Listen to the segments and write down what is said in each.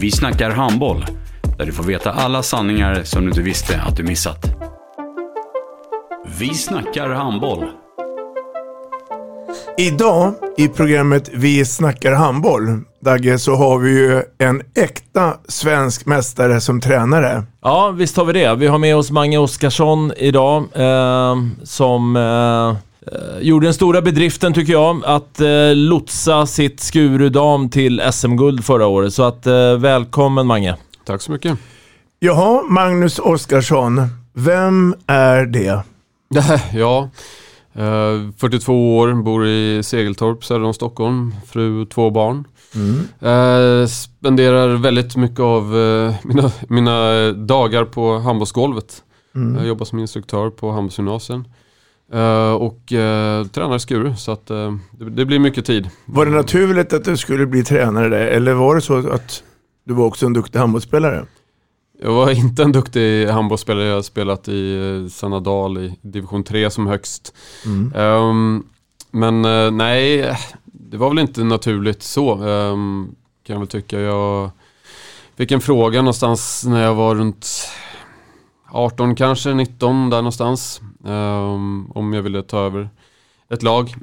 Vi snackar handboll, där du får veta alla sanningar som du inte visste att du missat. Vi snackar handboll. Idag i programmet Vi snackar handboll, Dagge, så har vi ju en äkta svensk mästare som tränare. Ja, visst har vi det. Vi har med oss Magne Oskarsson idag som... gjorde den stora bedriften, tycker jag, att lotsa sitt Skuru-dam till SM-guld förra året. Så att välkommen, Mange. Tack så mycket. Jaha, Magnus Oskarsson, vem är det? Ja, 42 år, bor i Segeltorp, söder om Stockholm, fru och 2 barn. Spenderar väldigt mycket av mina dagar på handbollsgolvet. Jag jobbar som instruktör på handbollsgymnasien. Och tränar Skuru, så att det blir mycket tid. Var det naturligt att du skulle bli tränare där, eller var det så att du var också en duktig handbollsspelare? Jag var inte en duktig handbollsspelare. Jag har spelat i Senadal i division 3 som högst. Men nej, det var väl inte naturligt så, kan jag väl tycka. Jag fick en fråga någonstans när jag var runt 18 kanske, 19 där någonstans, om jag ville ta över ett lag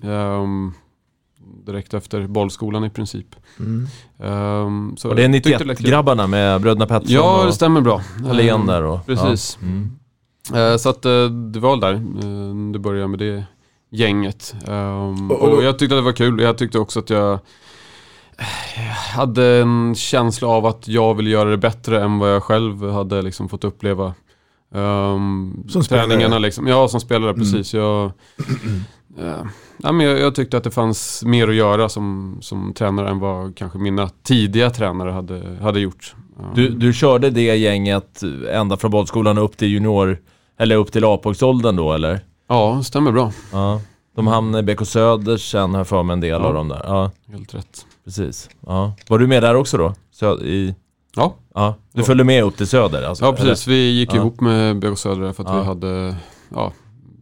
direkt efter bollskolan i princip. Så och det är 91-grabbarna med Bröderna Pettersson. Ja, det stämmer bra. Alén där och... Precis. Ja. Så att det var där. Det började med det gänget. Och jag tyckte att det var kul. Jag tyckte också att jag hade en känsla av att jag ville göra det bättre än vad jag själv hade liksom fått uppleva som träningarna liksom. Ja, som spelare, precis. Jag tyckte att det fanns mer att göra som tränare än vad kanske mina tidiga tränare hade gjort. Du körde det gänget ända från bollskolan upp till junior, eller upp till A-pågsåldern då, eller? Ja, stämmer bra. Ja. De hamnade i BK Söder sen, här för mig en del av dem där. Ja, helt rätt. Precis. Ja. Var du med där också då? Ja. Du följde med upp till Söder? Alltså, ja, precis. Vi gick ihop med BG Söder för att vi hade... Ja,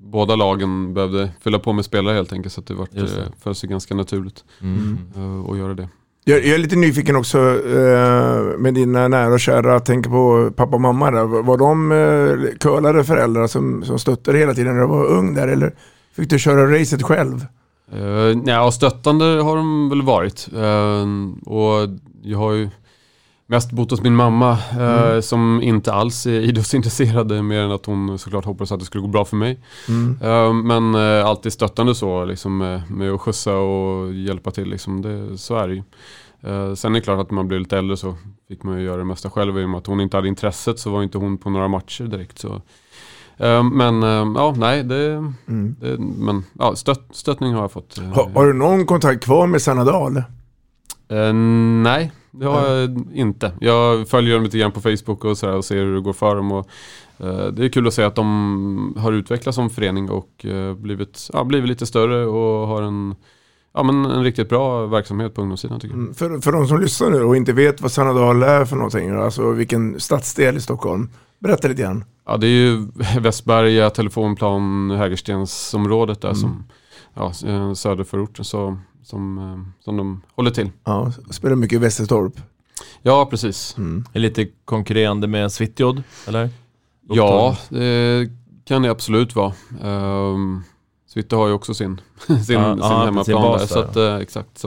båda lagen behövde fylla på med spelare helt enkelt, så att det var för sig ganska naturligt att göra det. Jag är lite nyfiken också med dina nära och kära. Tänker på pappa och mamma där. Var de curlade föräldrar som stöttade hela tiden när du var ung där? Eller fick du köra racet själv? Nej, stöttande har de väl varit. Och jag har ju mest bott hos min mamma som inte alls är idrottsintresserad, mer än att hon såklart hoppades att det skulle gå bra för mig. Men alltid stöttande så liksom, med att skjutsa och hjälpa till liksom, så är det ju. Sen är det klart att när man blir lite äldre så fick man ju göra det mesta själv, i och med att hon inte hade intresset så var inte hon på några matcher direkt så. Stöttning har jag fått. Har du någon kontakt kvar med Senadal? Nej, det har jag inte. Jag följer dem lite grann på Facebook och, så här, och ser hur det går för dem. Och, det är kul att se att de har utvecklats som förening och blivit lite större och har en riktigt bra verksamhet på ungdomssidan, tycker jag. För de som lyssnar nu och inte vet vad Senadal är för någonting, alltså vilken stadsdel i Stockholm, berätta lite grann. Ja, det är ju Västberga, Telefonplan, Hägerstensområdet där som söderförorten som de håller till. Ja, spelar mycket i Västertorp. Ja, precis. Är lite konkurrerande med Svithiod, eller? Ja, det kan det absolut vara. Svitte har ju också sin hemmaplan där, så att, exakt.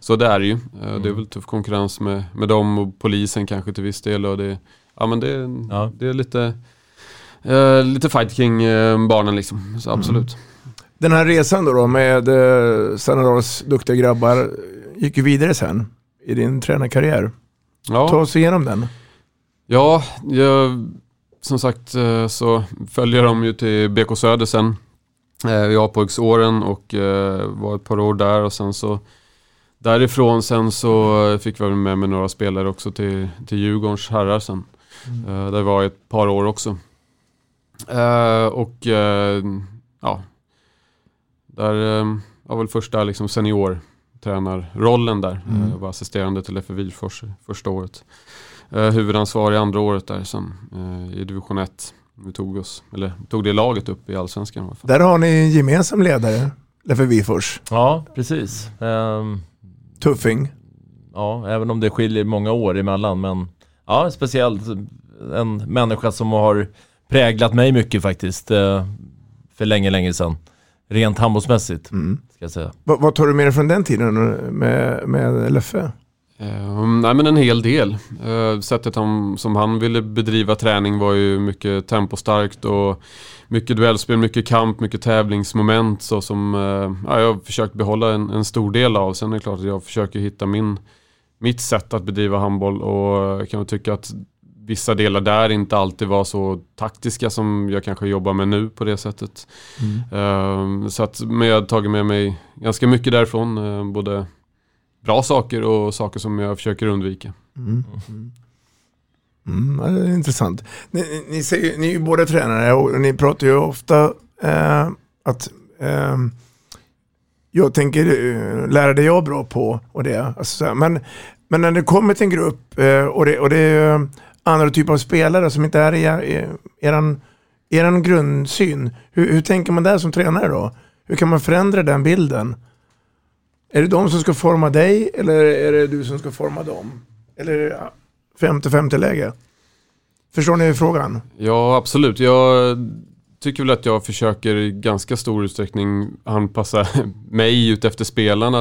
Så det är ju. Det är väl tuff konkurrens med dem och polisen kanske till viss del, och det ja, men det är lite fight kring barnen liksom, så absolut. Den här resan då med Senadals duktiga grabbar gick ju vidare sen i din tränarkarriär. Ja. Ta oss igenom den. Ja, som sagt så följer de ju till BK Söder sen i A-pojksåren och var ett par år där, och sen så därifrån sen så fick vi med mig några spelare också till Djurgårdens herrar sen. Där var ett par år också. Och ja, där var väl första liksom seniortränarrollen där. Jag var assisterande till Leif Wilfors första året. Huvudansvarig andra året där sen i division 1. Vi tog det laget upp i Allsvenskan i alla fall. Där har ni en gemensam ledare, Leif Wilfors. Ja, precis. Tuffing. Ja, även om det skiljer många år emellan, men ja, speciellt en människa som har präglat mig mycket faktiskt för länge sedan. Rent handbollsmässigt, ska jag säga. Vad tar du med dig från den tiden med Leffe? Nej, men en hel del. Sättet som han ville bedriva träning var ju mycket tempostarkt och mycket duellspel, mycket kamp, mycket tävlingsmoment så som jag har försökt behålla en stor del av. Sen är det klart att jag försöker hitta mitt sätt att bedriva handboll, och jag kan tycka att vissa delar där inte alltid var så taktiska som jag kanske jobbar med nu på det sättet. Så att, men jag har tagit med mig ganska mycket därifrån, både bra saker och saker som jag försöker undvika. Det är intressant. Ni är ju båda tränare och ni pratar ju ofta att jag tänker lära dig jag bra på och det. Alltså, men när det kommer till en grupp och det är andra typer av spelare som inte är er grundsyn. Hur tänker man där som tränare då? Hur kan man förändra den bilden? Är det de som ska forma dig, eller är det du som ska forma dem? Eller är det 50-50 läge? Förstår ni frågan? Ja, absolut. Jag tycker väl att jag försöker i ganska stor utsträckning anpassa mig ut efter spelarna.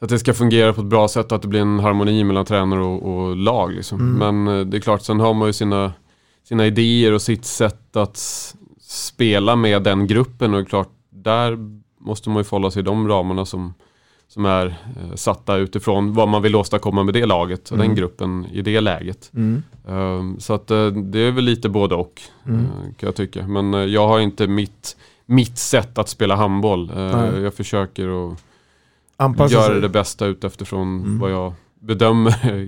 Att det ska fungera på ett bra sätt, att det blir en harmoni mellan tränare och lag. Liksom. Men det är klart, sen har man ju sina idéer och sitt sätt att spela med den gruppen. Och det är klart, där måste man ju förhålla sig i de ramarna som är satta utifrån vad man vill åstadkomma med det laget och den gruppen i det läget. Så att det är väl lite både och, kan jag tycka. Men jag har inte mitt sätt att spela handboll. Jag försöker att anpassa sig. Det bästa utifrån vad jag bedömer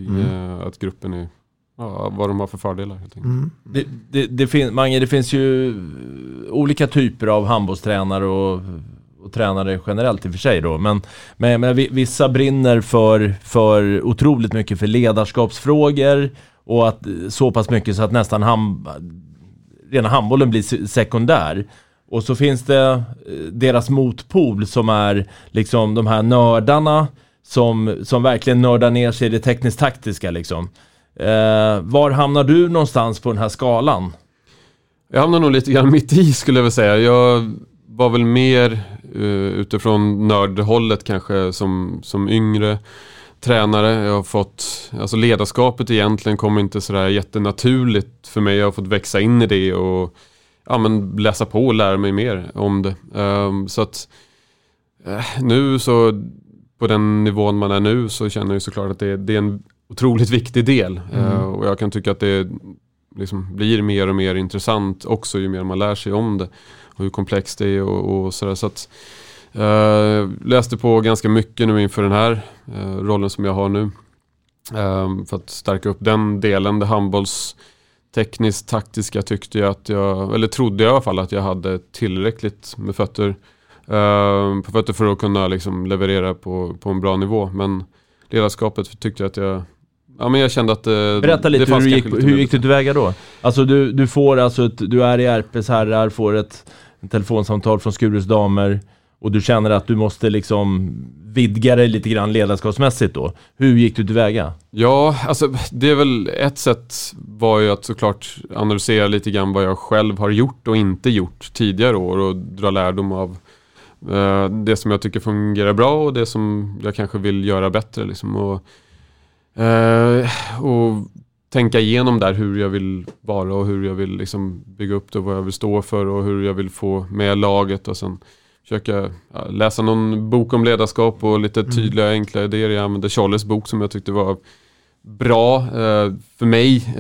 att gruppen är. Ja, vad de har för fördelar helt enkelt. Det finns ju olika typer av handbollstränare och tränare generellt i och för sig då, men vissa brinner för otroligt mycket för ledarskapsfrågor och att så pass mycket så att nästan rena handbollen blir sekundär. Och så finns det deras motpol som är liksom de här nördarna som verkligen nördar ner sig i det tekniskt taktiska liksom. Var hamnar du någonstans på den här skalan? Jag hamnar nog lite grann mitt i, skulle jag väl säga. Jag var väl mer utifrån nördhållet kanske som yngre tränare. Jag har fått, alltså ledarskapet egentligen kommer inte sådär jättenaturligt för mig. Jag har fått växa in i det och läsa på och lära mig mer om det. Så att nu så på den nivån man är nu så känner jag såklart att det är en otroligt viktig del. Och jag kan tycka att det liksom blir mer och mer intressant också ju mer man lär sig om det och hur komplext det är och sådär. Så att läste på ganska mycket nu inför den här rollen som jag har nu för att stärka upp den delen. Det handbollstekniskt taktiska tyckte jag att jag, eller trodde jag i alla fall att jag hade tillräckligt med fötter för att kunna liksom leverera på en bra nivå, men ledarskapet tyckte jag att jag kände att berätta lite, hur gick du tillväga då? Alltså du får du är i RPS herrar, får ett telefonsamtal från Skurus damer och du känner att du måste liksom vidga dig lite grann ledarskapsmässigt då. Hur gick du tillväga? Ja, alltså det är väl ett sätt var ju att såklart analysera lite grann vad jag själv har gjort och inte gjort tidigare år och dra lärdom av det som jag tycker fungerar bra och det som jag kanske vill göra bättre liksom, och tänka igenom där hur jag vill vara och hur jag vill liksom bygga upp det och vad jag vill stå för och hur jag vill få med laget, och sen försöka läsa någon bok om ledarskap och lite tydliga enkla idéer. Jag använde Charles bok som jag tyckte var bra för mig,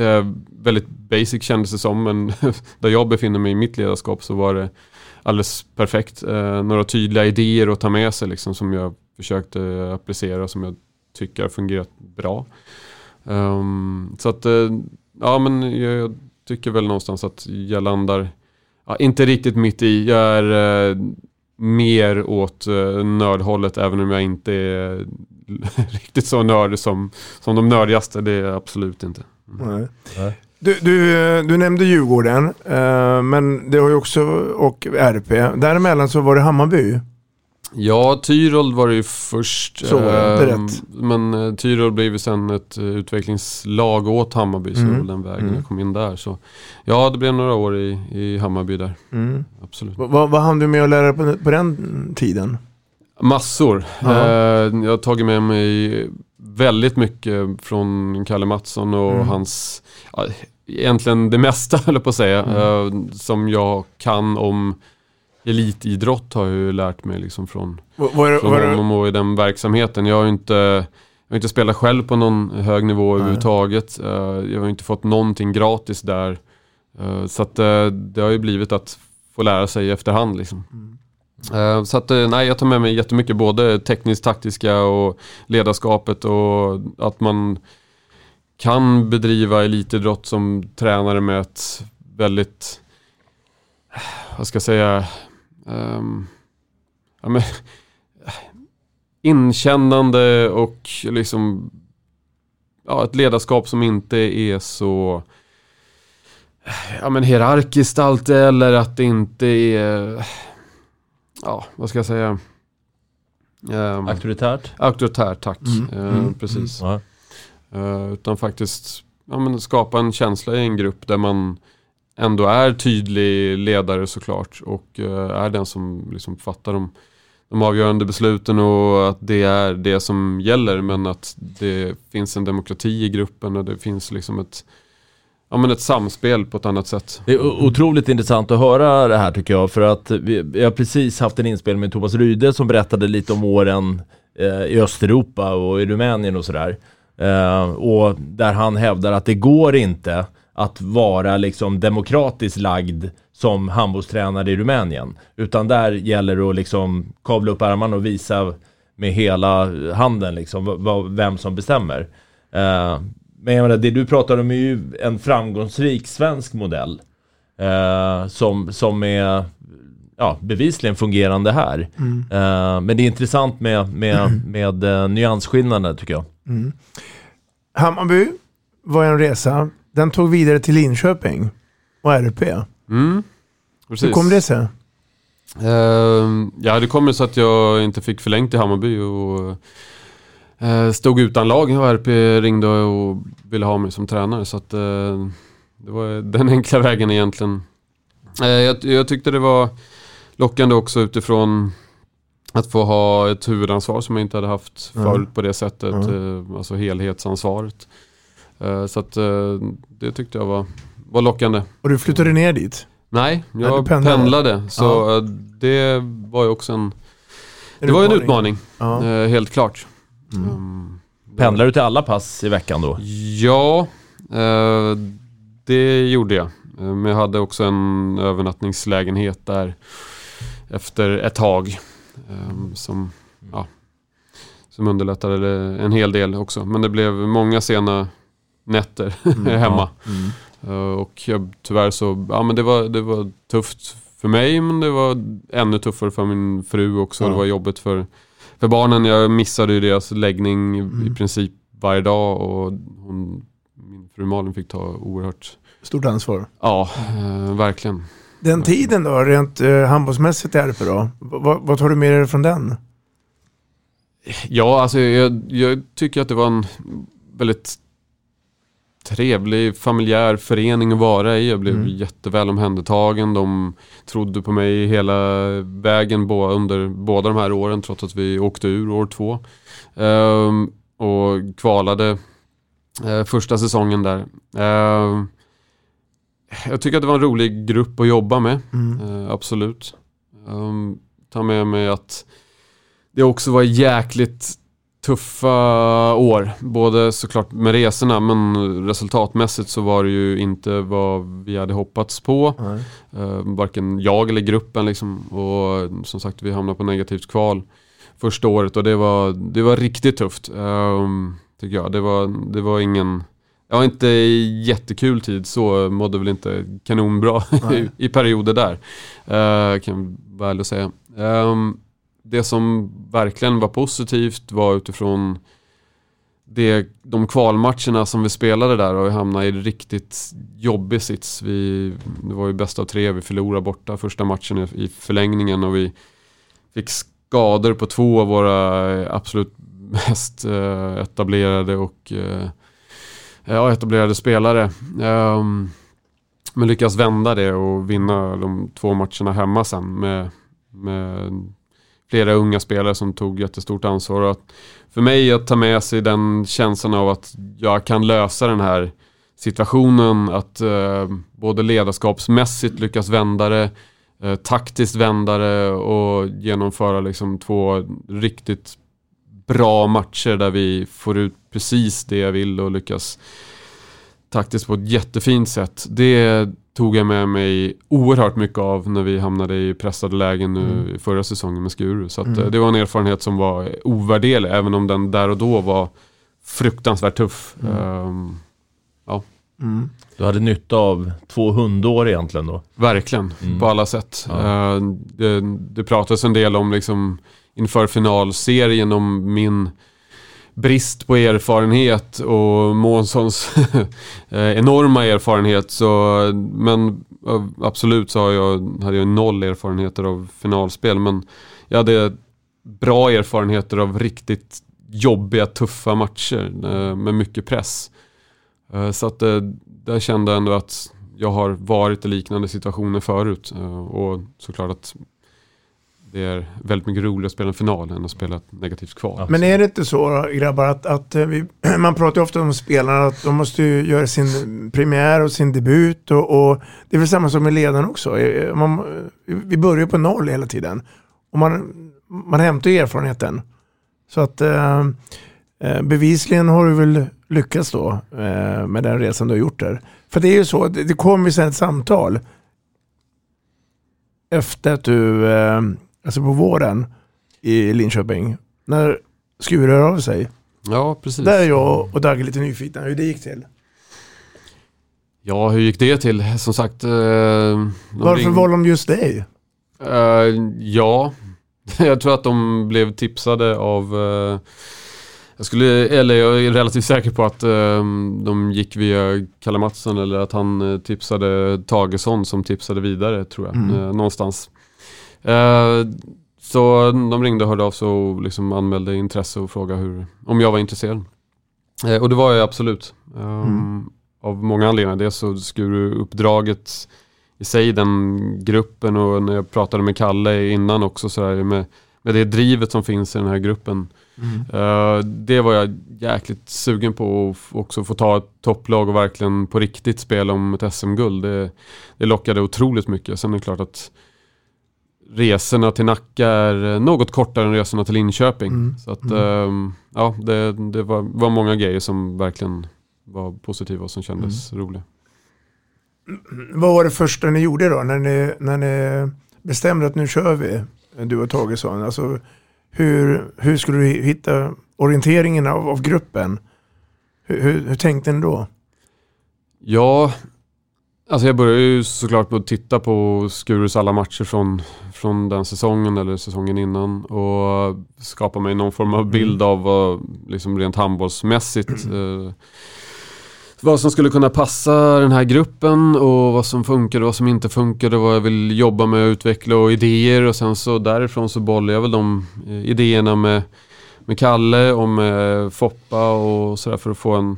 väldigt basic kändes det som, men där jag befinner mig i mitt ledarskap så var det alldeles perfekt. Några tydliga idéer att ta med sig liksom, som jag försökte applicera, som jag tycker har fungerat bra. Så att ja, men jag tycker väl någonstans att jag landar inte riktigt mitt i. Jag är mer åt nördhållet, även om jag inte är riktigt så nörd som de nördigaste. Det är jag absolut inte. Nej. Nej. Du nämnde Djurgården, men det har ju också, och RP. Däremellan så var det Hammarby. Ja, Tyrold var det ju först. Så var det rätt. Men Tyrold blev ju sen ett utvecklingslag åt Hammarby, så den vägen jag kom in där. Så ja, det blev några år i Hammarby där. Mm. Absolut. Vad hann du med att lära på den tiden? Massor. Jag har tagit med mig väldigt mycket från Kalle Mattsson och hans... egentligen det mesta, höll jag på att säga. Som jag kan om... elitidrott har jag ju lärt mig liksom från honom och i den verksamheten. Jag har inte spelat själv på någon hög nivå överhuvudtaget. Jag har inte fått någonting gratis där. Så att det har ju blivit att få lära sig i efterhand liksom. Så att nej, jag tar med mig jättemycket, både tekniskt, taktiska och ledarskapet, och att man kan bedriva elitidrott som tränare med ett väldigt... vad ska jag säga, inkännande och liksom ett ledarskap som inte är så hierarkiskt alltid, eller att det inte är auktoritärt, tack. Precis. Utan faktiskt skapa en känsla i en grupp där man ändå är tydlig ledare såklart, och är den som liksom fattar de avgörande besluten, och att det är det som gäller, men att det finns en demokrati i gruppen och det finns liksom ett samspel på ett annat sätt. Det är otroligt intressant att höra det här, tycker jag, för att jag har precis haft en inspelning med Thomas Ryde som berättade lite om åren i Östeuropa och i Rumänien och sådär, och där han hävdar att det går inte att vara liksom demokratiskt lagd som handbollstränare i Rumänien, utan där gäller det att liksom kavla upp armarna och visa med hela handen liksom vem som bestämmer. Men jag menar, det du pratar om är ju en framgångsrik svensk modell som är bevisligen fungerande här. Men det är intressant med nyansskillnader, tycker jag. Hammarby var en resa. Den tog vidare till Linköping och RP. Hur kom det sig? Det kommer så att jag inte fick förlängt i Hammarby och stod utan lag. Och RP ringde och ville ha mig som tränare. Så att, det var den enkla vägen egentligen. Jag tyckte det var lockande också utifrån att få ha ett huvudansvar som jag inte hade haft förut på det sättet. Alltså helhetsansvaret. Så att det tyckte jag var lockande. Och du flyttade ner dit? Nej, jag pendlade. Så det var ju också en utmaning. Helt klart. Pendlar du till alla pass i veckan då? Ja, det gjorde jag. Men jag hade också en övernattningslägenhet där efter ett tag som underlättade en hel del också. Men det blev många sena nätter hemma. Och tyvärr så det var tufft för mig, men det var ännu tuffare för min fru också. Det var jobbigt för barnen. Jag missade ju deras läggning i princip varje dag, och min fru Malin fick ta oerhört stort ansvar. Ja, verkligen. Den tiden då, rent handbollsmässigt är det för då. Vad tar du med dig från den? Ja, alltså jag tycker att det var en väldigt trevlig familjär förening att vara i. Jag blev jätteväl omhändertagen. De trodde på mig hela vägen under båda de här åren, trots att vi åkte ur år 2 och kvalade första säsongen där. Jag tycker att det var en rolig grupp att jobba med. Absolut. Ta med mig att det också var jäkligt tuffa år. Både såklart med resorna, men resultatmässigt så var det ju inte vad vi hade hoppats på. Varken jag eller gruppen liksom. Och som sagt, vi hamnade på negativt kval första året, och det var riktigt tufft, tycker jag. Det var ingen... Jag var inte jättekul tid, så mådde väl inte kanonbra i perioder där. Kan väl säga. Det som verkligen var positivt var utifrån de kvalmatcherna som vi spelade där, och vi hamnade i riktigt jobbig sits. Det var ju bäst av tre, vi förlorade borta första matchen i förlängningen, och vi fick skador på två av våra absolut mest etablerade och etablerade spelare. Men lyckas vända det och vinna de två matcherna hemma sen med flera unga spelare som tog jättestort ansvar. Och för mig att ta med sig den känslan av att jag kan lösa den här situationen, att både ledarskapsmässigt lyckas vända det, taktiskt vända det och genomföra liksom två riktigt bra matcher där vi får ut precis det jag vill och lyckas taktiskt på ett jättefint sätt. Det tog jag med mig oerhört mycket av när vi hamnade i pressade lägen nu i förra säsongen med Skuru. Så att det var en erfarenhet som var ovärderlig, även om den där och då var fruktansvärt tuff. Du hade nytta av 200 år egentligen då? Verkligen, på alla sätt. Ja. Det pratades en del om liksom inför finalserien om min brist på erfarenhet och Månssons enorma erfarenhet, men absolut så hade jag noll erfarenheter av finalspel, men jag hade bra erfarenheter av riktigt jobbiga, tuffa matcher med mycket press. Så att där kände jag ändå att jag har varit i liknande situationer förut, och såklart att det är väldigt mycket roligare att spela en final än att spela ett negativt kval. Men är det inte så, grabbar, att man pratar ju ofta om spelarna att de måste ju göra sin premiär och sin debut, och det är väl samma som med ledaren också. Vi börjar på noll hela tiden, och man hämtar ju erfarenheten. Så att bevisligen har du väl lyckats då med den resan du har gjort där. För det är ju så, det kom ju sen ett samtal efter att du... Alltså på våren i Linköping. När Skuru hör av sig. Ja, precis. Där är jag och Dagge lite nyfikna. Hur det gick till? Ja, hur gick det till? Som sagt... Varför valde de just dig? Jag tror att de blev tipsade av... Jag är relativt säker på att de gick via Kalle Mattsson, eller att han tipsade Tagesson som tipsade vidare, tror jag. Någonstans. Så de ringde och hörde av sig och liksom anmälde intresse och frågade om jag var intresserad. Och det var jag absolut. Av många anledningar. Dels så Skuru uppdraget i sig, den gruppen, och när jag pratade med Kalle innan också så där, med det drivet som finns i den här gruppen. Det var jag jäkligt sugen på, att också få ta ett topplag och verkligen på riktigt spela om ett SM-guld. Det lockade otroligt mycket. Sen är det klart att resorna till Nacka är något kortare än resorna till Linköping. Så att, det var många grejer som verkligen var positiva och som kändes roliga. Vad var det första ni gjorde då? När ni bestämde att nu kör vi, du och Tagesson. Alltså, hur skulle du hitta orienteringen av gruppen? Hur tänkte ni då? Ja... Alltså jag började ju såklart med att titta på Skurus alla matcher från den säsongen eller säsongen innan, och skapa mig någon form av bild av vad, liksom rent handbollsmässigt, vad som skulle kunna passa den här gruppen, och vad som funkade, vad som inte funkade, vad jag vill jobba med och utveckla och idéer, och sen så därifrån så bollade jag väl de idéerna med Kalle och med Foppa och sådär, för att få en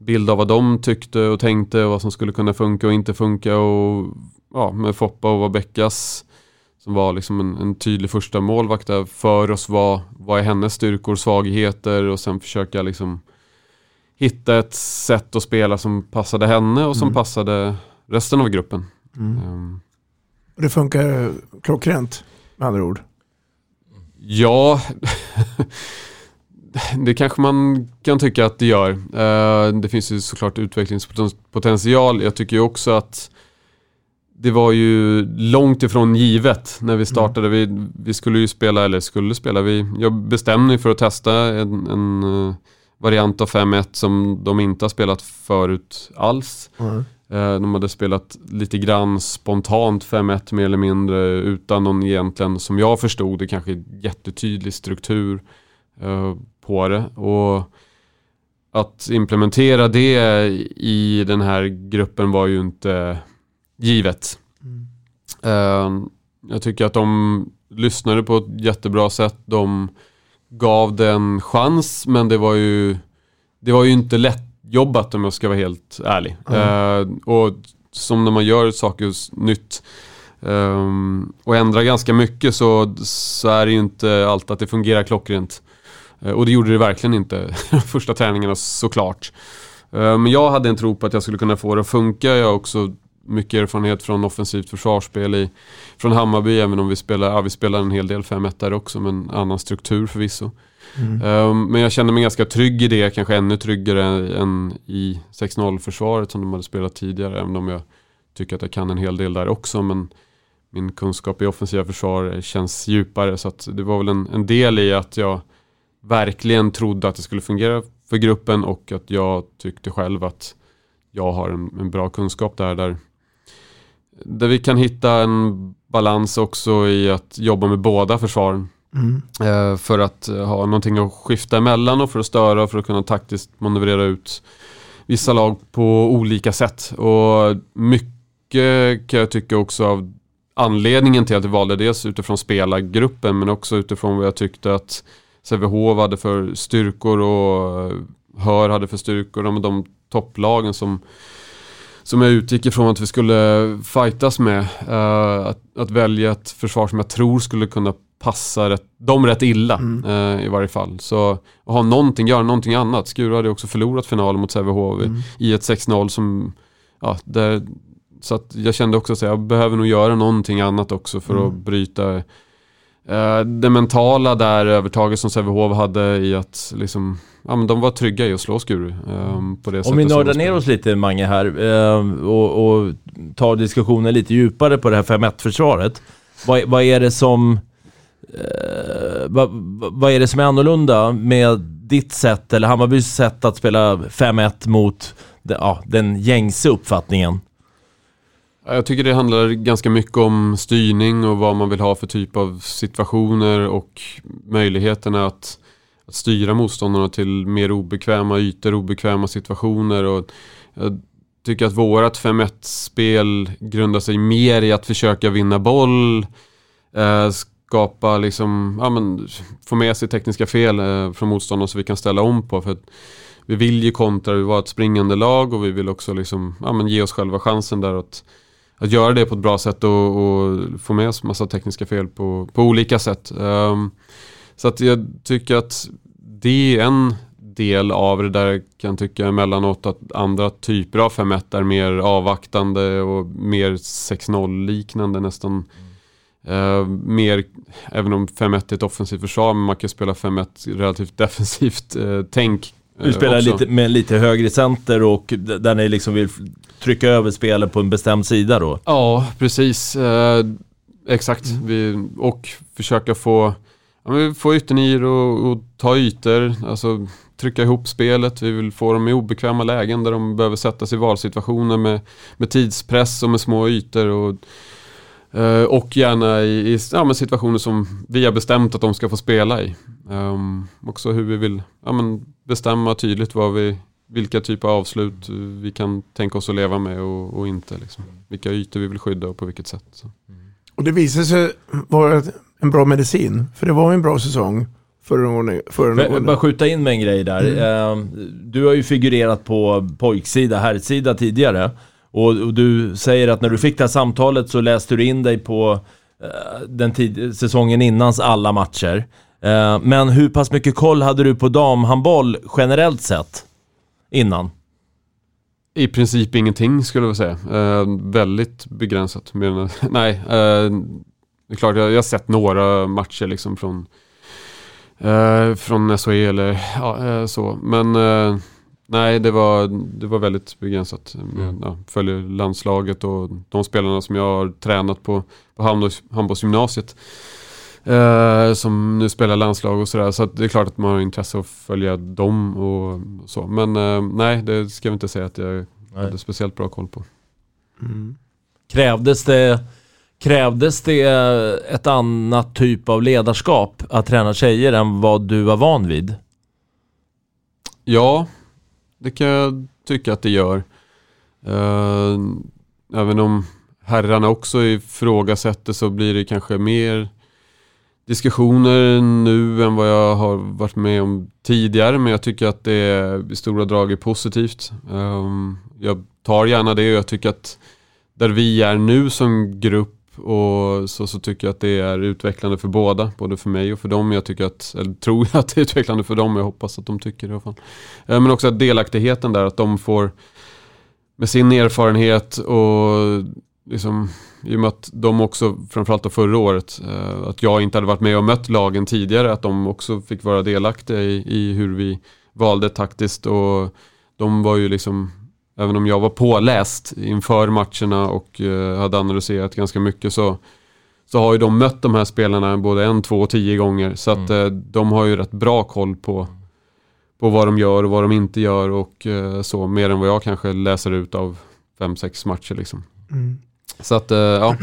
bild av vad de tyckte och tänkte och vad som skulle kunna funka och inte funka. Och ja, med Foppa och vad Beccas, som var liksom en tydlig första målvakt där för oss, vad är hennes styrkor och svagheter, och sen försöka liksom hitta ett sätt att spela som passade henne och som passade resten av gruppen. Det funkar klockrent, med andra ord. Ja, det kanske man kan tycka att det gör. Det finns ju såklart utvecklingspotential. Jag tycker ju också att det var ju långt ifrån givet när vi startade. Vi skulle ju spela, eller skulle spela. Jag bestämde mig för att testa en variant av 5-1 som de inte har spelat förut alls. De hade spelat lite grann spontant 5-1 mer eller mindre utan någon egentligen, som jag förstod det, kanske jättetydlig struktur på det, och att implementera det i den här gruppen var ju inte givet. Jag tycker att de lyssnade på ett jättebra sätt, de gav det en chans, men det var ju inte lätt jobbat, om jag ska vara helt ärlig. Och som när man gör saker nytt och ändrar ganska mycket, så är det ju inte allt att det fungerar klockrent. Och det gjorde det verkligen inte första träningarna, såklart. Men jag hade en tro på att jag skulle kunna få det att funka. Jag har också mycket erfarenhet från offensivt försvarsspel från Hammarby, även om vi spelar en hel del 5-1 där också, men annan struktur förvisso. Men jag kände mig ganska trygg i det, kanske ännu tryggare än i 6-0-försvaret som de hade spelat tidigare, även om jag tycker att jag kan en hel del där också, men min kunskap i offensiva försvar känns djupare, så att det var väl en del i att jag verkligen trodde att det skulle fungera för gruppen, och att jag tyckte själv att jag har en bra kunskap där vi kan hitta en balans också i att jobba med båda försvaren. För att ha någonting att skifta emellan, och för att störa, och för att kunna taktiskt manövrera ut vissa lag på olika sätt. Och mycket kan jag tycka också av anledningen till att jag valde, dels utifrån spelargruppen, men också utifrån vad jag tyckte att Sävehof hade för styrkor och Hör hade för styrkor. De topplagen som jag utgick ifrån att vi skulle fightas med, att välja ett försvar som jag tror skulle kunna passar dem rätt illa i varje fall. Så att göra någonting annat. Skuru hade också förlorat finalen mot Sävehof i ett 6-0 som, ja, där, så att jag kände också att jag behöver nog göra någonting annat också för att bryta det mentala där övertaget som Sävehof hade i att liksom, ja, men de var trygga i att slå Skuru på det sättet. Om vi nördar ner oss lite, Mange, här och tar diskussionen lite djupare på det här 5-1-försvaret. Vad är det som vad är det som är annorlunda med ditt sätt, eller Hammarbys sätt att spela 5-1 mot den gängse uppfattningen? Jag tycker det handlar ganska mycket om styrning och vad man vill ha för typ av situationer, och möjligheterna att styra motståndarna till mer obekväma ytor, obekväma situationer. Och jag tycker att vårat 5-1-spel grundar sig mer i att försöka vinna boll, skapa liksom, ja, men få med sig tekniska fel från motståndarna så vi kan ställa om på, för att vi vill ju kontra, vi var ett springande lag, och vi vill också liksom, ja, men ge oss själva chansen där att göra det på ett bra sätt, och få med oss massa tekniska fel på olika sätt. Så att jag tycker att det är en del av det där, kan tycka emellanåt att andra typer av 5-1 är mer avvaktande och mer 6-0 liknande nästan. Mer, även om 5-1 är ett offensivt försvar, men man kan spela 5-1 relativt defensivt tänk. Du spelar lite, med lite högre center, och där ni liksom vill trycka över spelet på en bestämd sida då? Ja, precis. Exakt. Och försöka få ytternir och ta ytor, alltså trycka ihop spelet. Vi vill få dem i obekväma lägen där de behöver sättas i valsituationer med tidspress och med små ytor, och gärna i situationer som vi har bestämt att de ska få spela i. Också hur vi vill bestämma tydligt vilka typer av avslut vi kan tänka oss att leva med och inte. Liksom. Vilka ytor vi vill skydda och på vilket sätt. Så. Och det visar sig vara en bra medicin. För det var en bra säsong förra året. Bara skjuta in med en grej där. Du har ju figurerat på pojksida, herrsida tidigare. Och du säger att när du fick det här samtalet så läste du in dig på den säsongen innans alla matcher. Men hur pass mycket koll hade du på damhandboll generellt sett? innan? I princip ingenting skulle jag säga. Väldigt begränsat. Men, nej, det är klart jag har sett några matcher liksom från SHL eller så. Men nej, det var väldigt begränsat. Jag följer landslaget och de spelarna som jag har tränat på handbollsgymnasiet som nu spelar landslag och sådär. Så att det är klart att man har intresse att följa dem och så. Men nej, det ska jag inte säga att jag hade speciellt bra koll på. Mm. Krävdes det ett annat typ av ledarskap att träna tjejer än vad du var van vid? Ja, det kan jag tycka att det gör. Även om herrarna också ifrågasätter så blir det kanske mer diskussioner nu än vad jag har varit med om tidigare, men jag tycker att det är i stora drag är positivt. Jag tar gärna det, och jag tycker att där vi är nu som grupp och så tycker jag att det är utvecklande för båda, både för mig och för dem. Jag tycker tror att det är utvecklande för dem, och jag hoppas att de tycker det i alla fall. Men också att delaktigheten där, att de får med sin erfarenhet och liksom, i och med att de också framförallt då förra året att jag inte hade varit med och mött lagen tidigare, att de också fick vara delaktiga i hur vi valde taktiskt, och de var ju liksom, även om jag var påläst inför matcherna och hade analyserat ganska mycket, så har ju de mött de här spelarna både 1, 2 och 10 gånger, så att de har ju rätt bra koll på vad de gör och vad de inte gör och så, mer än vad jag kanske läser ut av 5-6 matcher liksom. Mm. Så att, ja,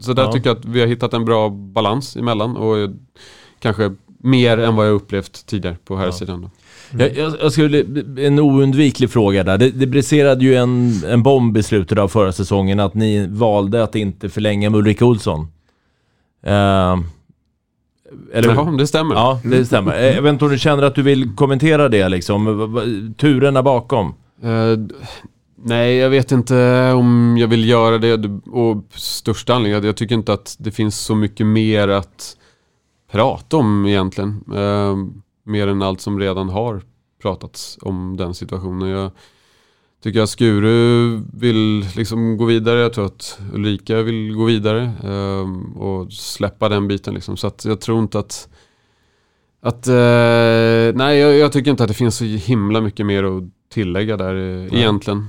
så där tycker jag att vi har hittat en bra balans emellan, och kanske mer än vad jag upplevt tidigare på här sidan då. Mm. Jag skulle, en oundviklig fråga där. Det briserade ju en bomb i slutet av förra säsongen att ni valde att inte förlänga med Ulrika Olsson. Eller? Ja, det stämmer. Ja, det stämmer. Jag vet inte om du känner att du vill kommentera det liksom, turerna bakom. Nej, jag vet inte om jag vill göra det, och största anledningen, jag tycker inte att det finns så mycket mer att prata om egentligen, mer än allt som redan har pratats om den situationen. Jag tycker att Skuru vill liksom gå vidare, jag tror att Ulrika vill gå vidare och släppa den biten liksom, så att jag tror inte att nej, jag tycker inte att det finns så himla mycket mer att tillägga där egentligen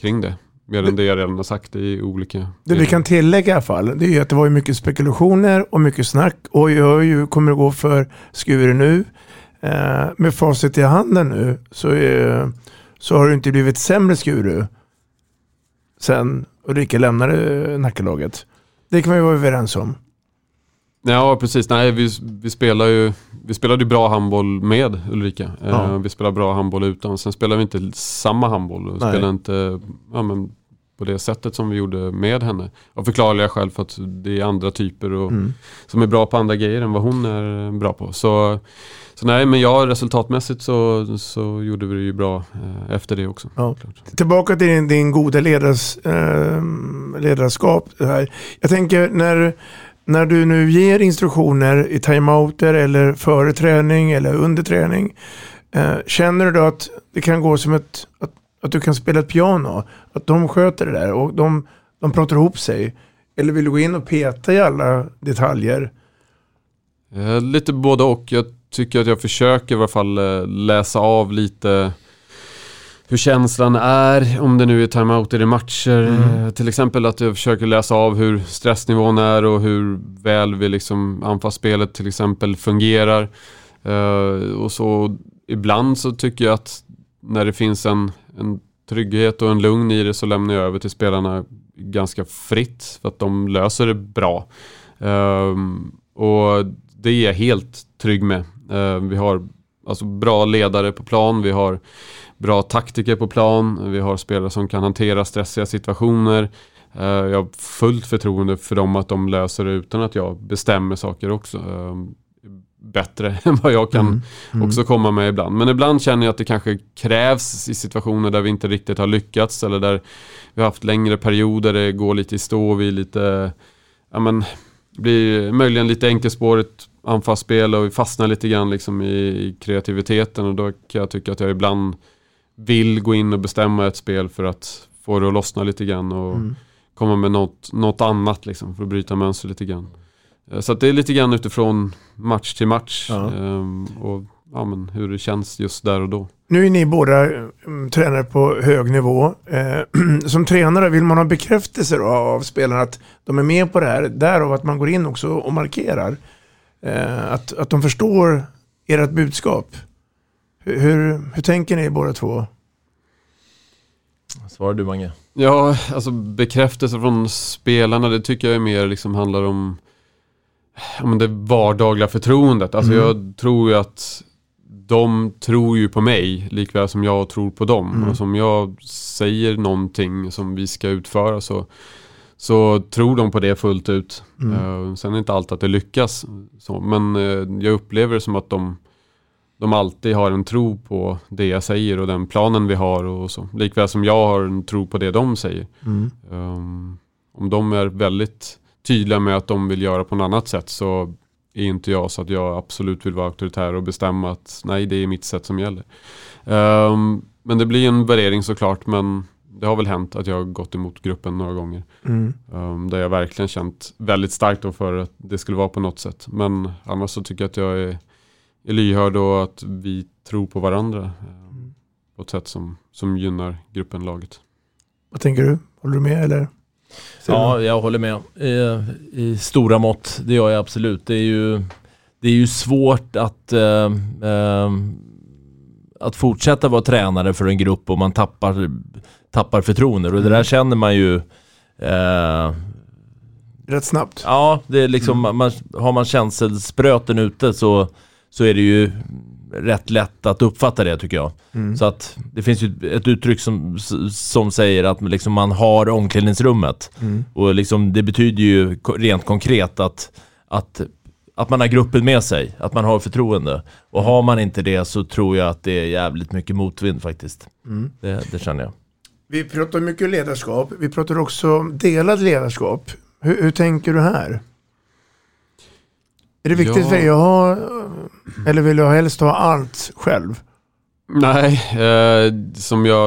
kring det. Mer än det jag redan har sagt i olika... Det vi kan tillägga i alla fall, det är ju att det var ju mycket spekulationer och mycket snack, och jag kommer att gå för Skuru nu. Med facit i handen nu så har det inte blivit sämre Skuru sen Ulrika lämnade Nackalaget. Det kan vi vara överens om. Ja, precis. Nej, vi spelade ju bra handboll med Ulrika. Ja. Vi spelade bra handboll utan. Sen spelade vi inte samma handboll. Vi spelade inte på det sättet som vi gjorde med henne. Och förklarade jag själv för att det är andra typer och, som är bra på andra grejer än vad hon är bra på. Så nej, men resultatmässigt så gjorde vi det ju bra efter det också. Ja. Tillbaka till din goda ledarskap. Här. Jag tänker när du nu ger instruktioner i timeouter eller före träning eller under träning, känner du då att det kan gå som att du kan spela ett piano, att de sköter det där och de pratar ihop sig, eller vill du gå in och peta i alla detaljer? Lite både och. Jag tycker att jag försöker i alla fall läsa av lite hur känslan är, om det nu är timeout eller matcher. Till exempel att jag försöker läsa av hur stressnivån är och hur väl vi liksom anfallsspelet till exempel fungerar. Och så ibland så tycker jag att när det finns en trygghet och en lugn i det, så lämnar jag över till spelarna ganska fritt för att de löser det bra. Och det är jag helt trygg med. Vi har alltså bra ledare på plan, vi har bra taktiker på plan, vi har spelare som kan hantera stressiga situationer. Jag har fullt förtroende för dem att de löser det utan att jag bestämmer saker också. Bättre än vad jag kan också komma med ibland. Men ibland känner jag att det kanske krävs i situationer där vi inte riktigt har lyckats, eller där vi har haft längre perioder där det går lite i stå, vi lite... blir möjligen lite enkelspårigt anfallsspel och vi fastnar lite grann liksom i kreativiteten, och då kan jag tycka att jag ibland vill gå in och bestämma ett spel för att få det att lossna lite grann och komma med något annat liksom, för att bryta mönster lite grann. Så att det är lite grann utifrån match till match och ja, men hur det känns just där och då. Nu är ni båda tränare på hög nivå. Som tränare vill man ha bekräftelse då av spelarna att de är med på det här. Därav att man går in också och markerar. Att de förstår ert budskap. Hur tänker ni båda två? Svarar du, Mange? Ja, alltså bekräftelse från spelarna, det tycker jag är mer liksom handlar om det vardagliga förtroendet. Alltså jag tror ju att de tror ju på mig likväl som jag tror på dem. Och som jag säger någonting som vi ska utföra så tror de på det fullt ut. Sen är det inte alltid att det lyckas. Så, men jag upplever det som att de alltid har en tro på det jag säger och den planen vi har och så. Likväl som jag har en tro på det de säger. Om de är väldigt tydliga med att de vill göra på något annat sätt så är inte jag så att jag absolut vill vara auktoritär och bestämma att nej, det är mitt sätt som gäller. Men det blir en värdering såklart, men det har väl hänt att jag har gått emot gruppen några gånger. Där jag verkligen känt väldigt starkt då för att det skulle vara på något sätt. Men annars så tycker jag att jag är lyhörd och att vi tror på varandra på ett sätt som gynnar gruppen, laget. Vad tänker du? Håller du med eller? Ja, jag håller med i stora mått, det gör jag absolut. Det är ju svårt att fortsätta vara tränare för en grupp om man tappar förtroende, och det där känner man ju rätt snabbt. Ja, det är liksom har man känselspröten ute så är det ju rätt lätt att uppfatta det, tycker jag. Så att det finns ju ett uttryck som säger att liksom man har omklädningsrummet. Och liksom det betyder ju rent konkret att man har gruppen med sig, att man har förtroende. Och har man inte det så tror jag att det är jävligt mycket motvind faktiskt. Det känner jag. Vi pratar mycket ledarskap. Vi pratar också delad ledarskap. Hur tänker du här? Är det viktigt för dig att ha, eller vill jag helst ha allt själv? Nej,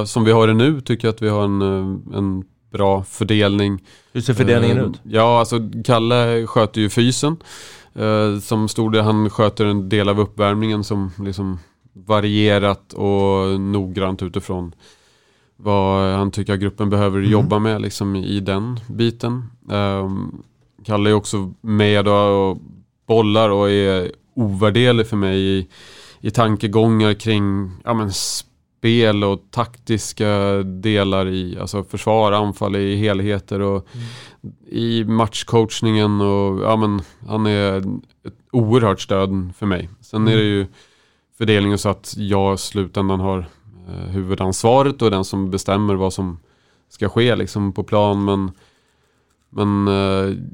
som vi har det nu tycker jag att vi har en bra fördelning. Hur ser fördelningen ut? Ja, alltså Kalle sköter ju fysen. Som stod där, han sköter en del av uppvärmningen som liksom varierat och noggrant utifrån vad han tycker gruppen behöver jobba med liksom i den biten. Kalle är också med och bollar och är ovärderlig för mig i tankegångar kring spel och taktiska delar i alltså försvar, anfall, i helheter och i matchcoachningen, och han är ett oerhört stöd för mig. Sen är det ju fördelningen så att jag i slutändan har huvudansvaret och den som bestämmer vad som ska ske liksom på plan, men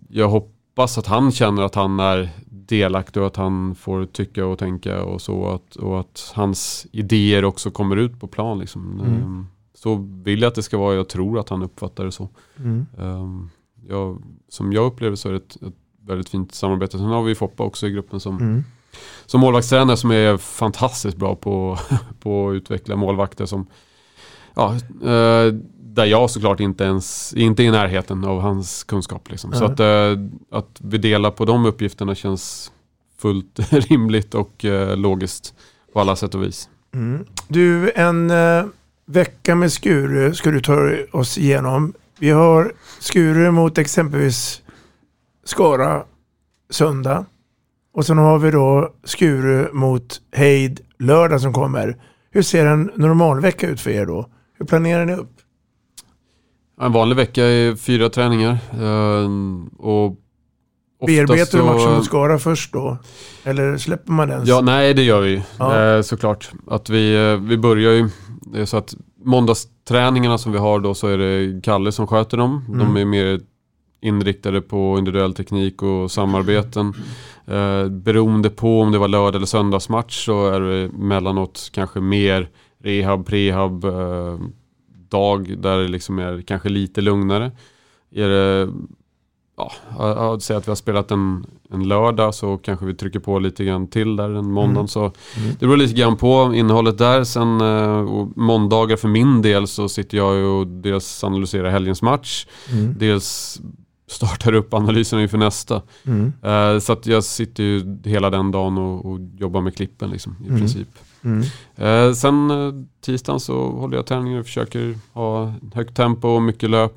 jag hoppas att han känner att han är delaktig och att han får tycka och tänka och så, och att hans idéer också kommer ut på plan liksom. Så vill jag att det ska vara, jag tror att han uppfattar det så. Som jag upplever så är det ett väldigt fint samarbete. Sen har vi Foppa också i gruppen som målvaktstränare som är fantastiskt bra på att utveckla målvakter som där jag såklart inte i närheten av hans kunskap liksom. Så att vi delar på de uppgifterna känns fullt rimligt och logiskt på alla sätt och vis. Du, en vecka med Skuru ska du ta oss igenom. Vi har Skuru mot exempelvis Skara söndag, och sen har vi då Skuru mot Hejd lördag som kommer. Hur ser en normal vecka ut för er då? Hur planerar ni upp? En vanlig vecka är 4 träningar. Och bearbetar du matchen mot Skara först då? Eller släpper man den? Ja, nej, det gör vi såklart. Att vi börjar ju, det är så att måndagsträningarna som vi har då, så är det Kalle som sköter dem. De är mer inriktade på individuell teknik och samarbeten. Beroende på om det var lördag eller söndagsmatch så är det mellanåt kanske mer rehab, prehab, dag där det liksom är kanske lite lugnare. Är det Ja, jag hade sagt att vi har spelat en lördag, så kanske vi trycker på lite grann till där en måndag. Så det beror lite grann på innehållet där. Sen måndagar för min del så sitter jag ju och dels analyserar helgens match. Dels startar upp analyserna inför nästa. Så att jag sitter ju hela den dagen och jobbar med klippen liksom, i princip. Sen tisdagen så håller jag träningen och försöker ha högt tempo, mycket löp,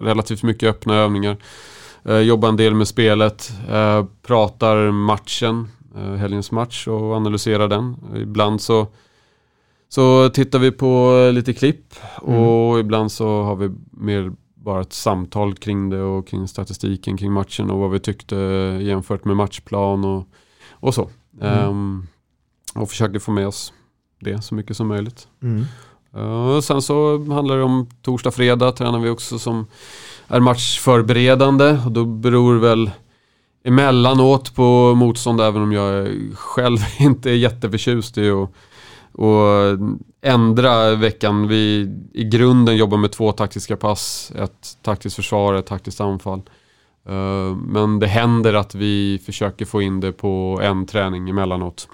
relativt mycket öppna övningar, jobbar en del med spelet, pratar matchen, helgens match, och analyserar den. Ibland så tittar vi på lite klipp, och ibland så har vi mer bara ett samtal kring det och kring statistiken kring matchen och vad vi tyckte jämfört med matchplan och så. Och försöker få med oss det så mycket som möjligt. Sen så handlar det om torsdag, fredag tränar vi också, som är matchförberedande, och då beror väl emellanåt på motstånd, även om jag själv inte är jätteförtjust i och ändra veckan. Vi i grunden jobbar med 2 taktiska pass, ett taktiskt försvar, ett taktiskt anfall. Men det händer att vi försöker få in det på en träning emellanåt,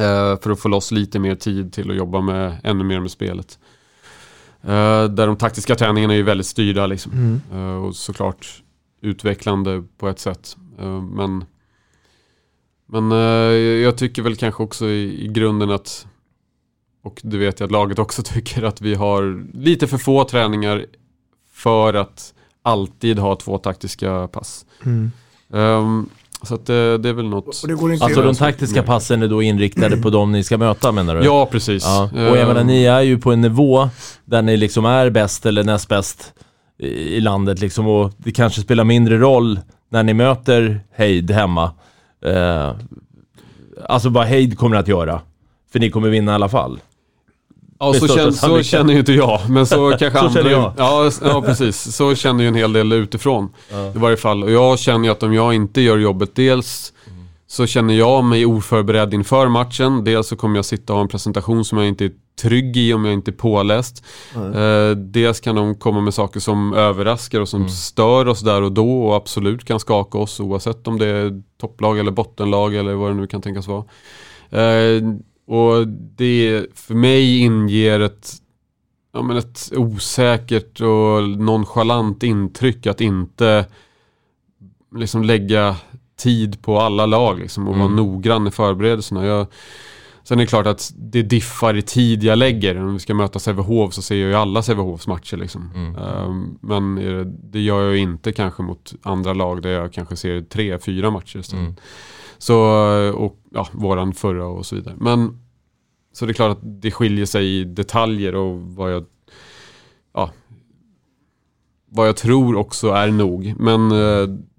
för att få loss lite mer tid till att jobba med ännu mer med spelet. Där de taktiska träningarna är ju väldigt styrda liksom. Och såklart utvecklande på ett sätt. Men jag tycker väl kanske också i grunden att, och det vet jag att laget också tycker, att vi har lite för få träningar för att alltid ha 2 taktiska pass. Så att det är väl något. Alltså de taktiska passen är då inriktade på dem ni ska möta, menar du? Ja, precis. Ja. Och jag menar, ni är ju på en nivå där ni liksom är bäst eller näst bäst i landet liksom, och det kanske spelar mindre roll när ni möter Hejd hemma. Alltså vad Hejd kommer att göra, för ni kommer vinna i alla fall. Ja, så känner ju inte jag, men så kanske så andra. Ja, precis. Så känner ju en hel del utifrån i varje fall. Och jag känner ju att om jag inte gör jobbet, dels så känner jag mig oförberedd inför matchen, dels så kommer jag sitta och ha en presentation som jag inte är trygg i om jag inte är påläst. Dels kan de komma med saker som överraskar och som stör oss där och då, och absolut kan skaka oss oavsett om det är topplag eller bottenlag eller vad det nu kan tänkas vara. Och det för mig inger ett osäkert och nonchalant intryck att inte liksom lägga tid på alla lag liksom, och vara noggrann i förberedelserna. Sen är det klart att det diffar i tid jag lägger. Om vi ska möta Sävehof så ser jag ju alla Sävehofs matcher liksom. Men det gör jag ju inte kanske mot andra lag där jag kanske ser 3-4 matcher istället. Så, och ja, våran förra och så vidare. Men så det är klart att det skiljer sig i detaljer och vad jag tror också är nog. Men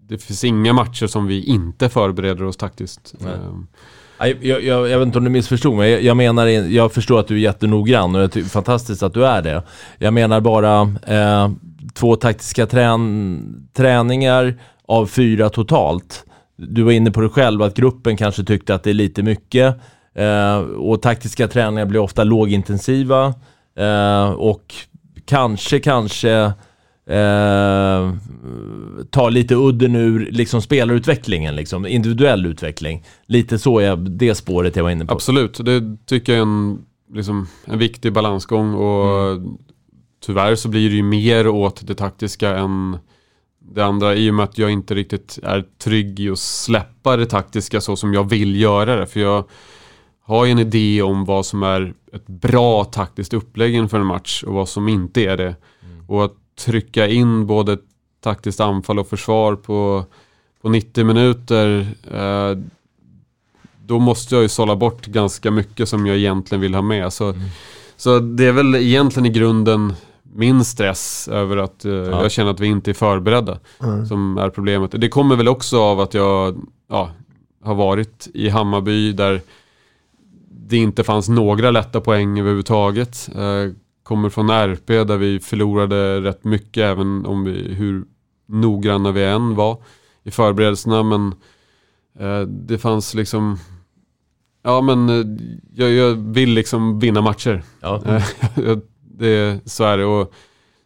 det finns inga matcher som vi inte förbereder oss taktiskt. Jag vet inte om du missförstod mig. Jag förstår att du är jättenoggrann, och det är fantastiskt att du är det. Jag menar bara 2 taktiska träningar av 4 totalt. Du var inne på det själv att gruppen kanske tyckte att det är lite mycket, och taktiska träningar blir ofta lågintensiva, och kanske tar lite udden ur liksom spelarutvecklingen liksom, individuell utveckling. Lite så är det spåret jag var inne på. Absolut, det tycker jag är en viktig balansgång, och tyvärr så blir det ju mer åt det taktiska än det andra, i och med att jag inte riktigt är trygg i att släppa det taktiska så som jag vill göra det. För jag har ju en idé om vad som är ett bra taktiskt upplägg inför en match och vad som inte är det. Och att trycka in både taktiskt anfall och försvar på 90 minuter, då måste jag ju sålla bort ganska mycket som jag egentligen vill ha med. Så det är väl egentligen i grunden min stress över att jag känner att vi inte är förberedda som är problemet. Det kommer väl också av att jag har varit i Hammarby där det inte fanns några lätta poäng överhuvudtaget. Kommer från RP där vi förlorade rätt mycket, även om hur noggranna vi än var i förberedelserna. Men det fanns liksom... Ja, men jag vill liksom vinna matcher. Ja. Så är det. Och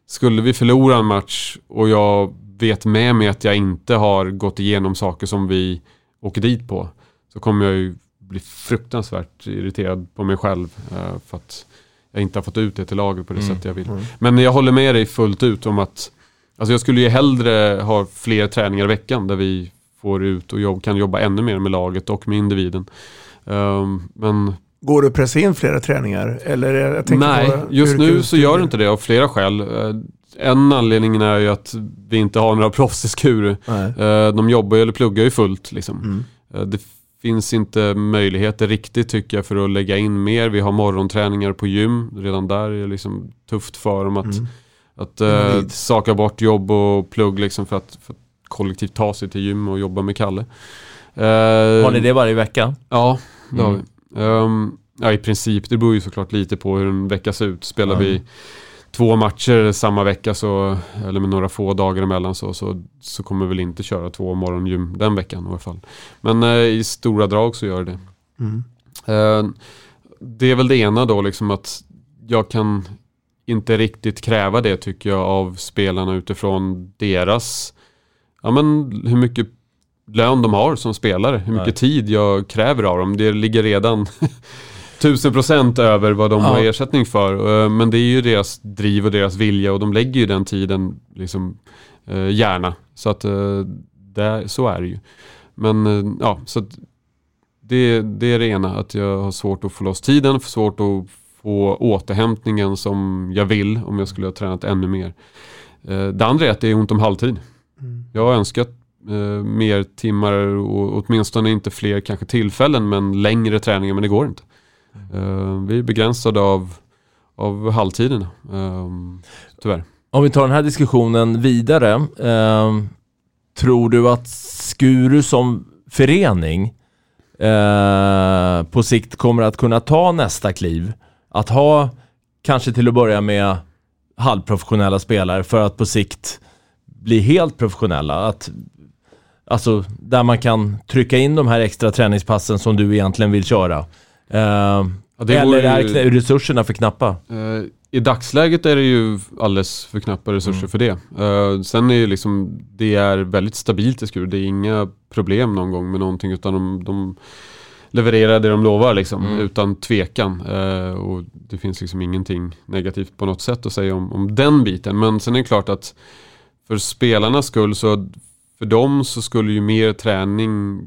skulle vi förlora en match och jag vet med mig att jag inte har gått igenom saker som vi åker dit på, så kommer jag ju bli fruktansvärt irriterad på mig själv för att jag inte har fått ut det till laget på det sätt jag vill. Men jag håller med dig fullt ut om att alltså jag skulle ju hellre ha fler träningar i veckan där vi får ut och kan jobba ännu mer med laget och med individen. Men går du att pressa in flera träningar? Eller jag nej, just nu så gör du inte det av flera skäl. En anledning är ju att vi inte har några proffs i Skuru. De jobbar eller pluggar ju fullt. Liksom. Det finns inte möjligheter riktigt tycker jag för att lägga in mer. Vi har morgonträningar på gym. Redan där är det liksom tufft för dem att saka bort jobb och plugg liksom för att kollektivt ta sig till gym och jobba med Kalle. Har ni det varje vecka? Ja, det har vi. Ja, i princip, det beror ju såklart lite på hur en vecka ser ut. Spelar vi 2 matcher samma vecka så, eller med några få dagar emellan så kommer vi väl inte köra 2 morgongym den veckan i alla fall. Men i stora drag så gör det. Det är väl det ena då liksom, att jag kan inte riktigt kräva det tycker jag av spelarna utifrån deras hur mycket lön de har som spelare, hur mycket tid jag kräver av dem. Det ligger redan 1000% över vad de har ersättning för. Men det är ju deras driv och deras vilja och de lägger ju den tiden liksom gärna. Så att så är det ju. Men ja, så att det är det ena, att jag har svårt att få loss tiden, svårt att få återhämtningen som jag vill om jag skulle ha tränat ännu mer. Det andra är att det är ont om halvtid. Jag har önskat mer timmar och åtminstone inte fler kanske tillfällen men längre träningar, men det går inte. Vi är begränsade av halvtiderna tyvärr. Om vi tar den här diskussionen vidare, tror du att Skuru som förening på sikt kommer att kunna ta nästa kliv? Att ha kanske till att börja med halvprofessionella spelare för att på sikt bli helt professionella, att alltså där man kan trycka in de här extra träningspassen som du egentligen vill köra. Eller är resurserna för knappa? I dagsläget är det ju alldeles för knappa resurser för det. Sen är ju liksom, det är väldigt stabilt i Skuru. Det är inga problem någon gång med någonting, utan de levererar det de lovar liksom, utan tvekan. Och det finns liksom ingenting negativt på något sätt att säga om den biten. Men sen är det klart att för spelarnas skull så för dem så skulle ju mer träning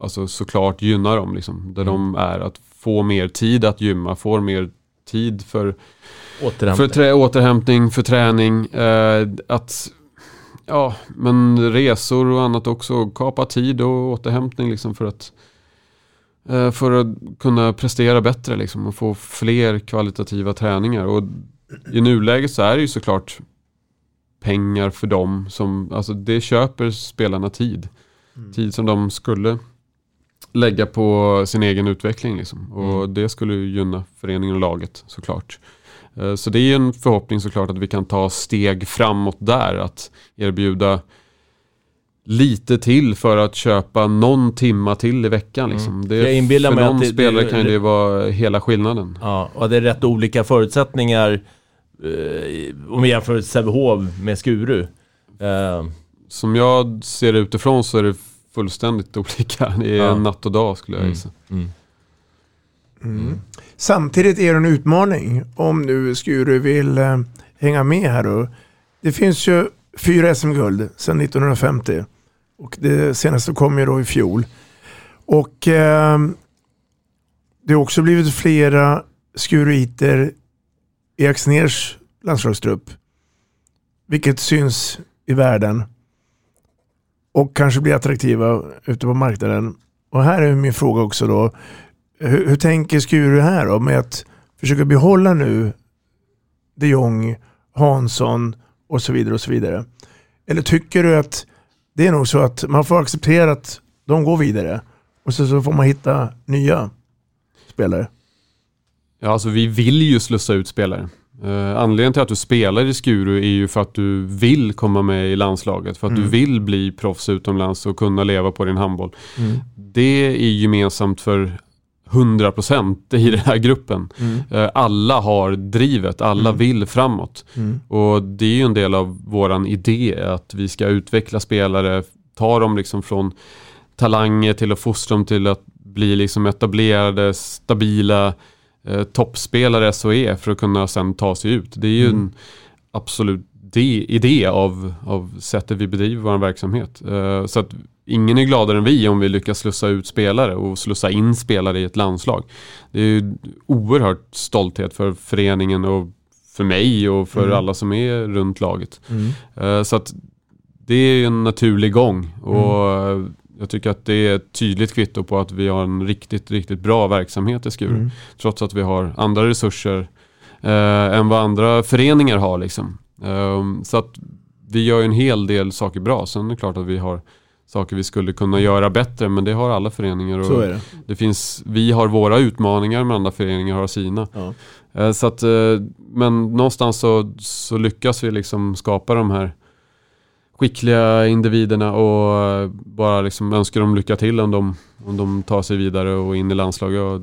alltså såklart gynna dem liksom, där de är, att få mer tid att gymma, få mer tid för återhämtning, för träning, att ja, men resor och annat också, kapa tid och återhämtning liksom, för att kunna prestera bättre liksom, och få fler kvalitativa träningar. Och i nuläget så är det ju såklart pengar för dem som, alltså det köper spelarna tid. Tid som de skulle lägga på sin egen utveckling liksom. Och det skulle gynna föreningen och laget såklart. Så det är en förhoppning såklart att vi kan ta steg framåt där, att erbjuda lite till för att köpa någon timma till i veckan liksom. För någon spelare kan det vara hela skillnaden. Ja, och det är rätt olika förutsättningar om vi jämför Sävehof med Skuru. Som jag ser det utifrån så är det fullständigt olika. Det är natt och dag skulle jag säga. Samtidigt är det en utmaning om nu Skuru vill hänga med här då. Det finns ju 4 SM-guld sedan 1950 och det senaste kom ju då i fjol. Och det har också blivit flera skuruiter i Axners landslagstrupp, vilket syns i världen och kanske blir attraktiva ute på marknaden. Och här är min fråga också då, hur tänker Skuru här då med att försöka behålla nu De Jong, Hansson och så vidare och så vidare? Eller tycker du att det är nog så att man får acceptera att de går vidare och så får man hitta nya spelare? Ja, alltså vi vill ju slussa ut spelare. Anledningen till att du spelar i Skuru är ju för att du vill komma med i landslaget, för att du vill bli proffs utomlands och kunna leva på din handboll. Det är gemensamt för 100% i den här gruppen. Alla har drivet, alla vill framåt. Och det är ju en del av våran idé att vi ska utveckla spelare, ta dem liksom från talanger till att fostra dem till att bli liksom etablerade, stabila toppspelare SHE för att kunna sen ta sig ut. Det är ju en absolut idé av sättet vi bedriver vår verksamhet. Så att ingen är gladare än vi om vi lyckas slussa ut spelare och slussa in spelare i ett landslag. Det är ju oerhört stolthet för föreningen och för mig och för alla som är runt laget. Så att det är en naturlig gång och jag tycker att det är ett tydligt kvitto på att vi har en riktigt, riktigt bra verksamhet i Skuru. Trots att vi har andra resurser än vad andra föreningar har liksom. Så att vi gör ju en hel del saker bra. Sen är det klart att vi har saker vi skulle kunna göra bättre, men det har alla föreningar och det finns, vi har våra utmaningar, men andra föreningar har sina. Så att, men någonstans så lyckas vi liksom skapa de här skickliga individerna och bara liksom önskar dem lycka till om de tar sig vidare och in i landslaget. Och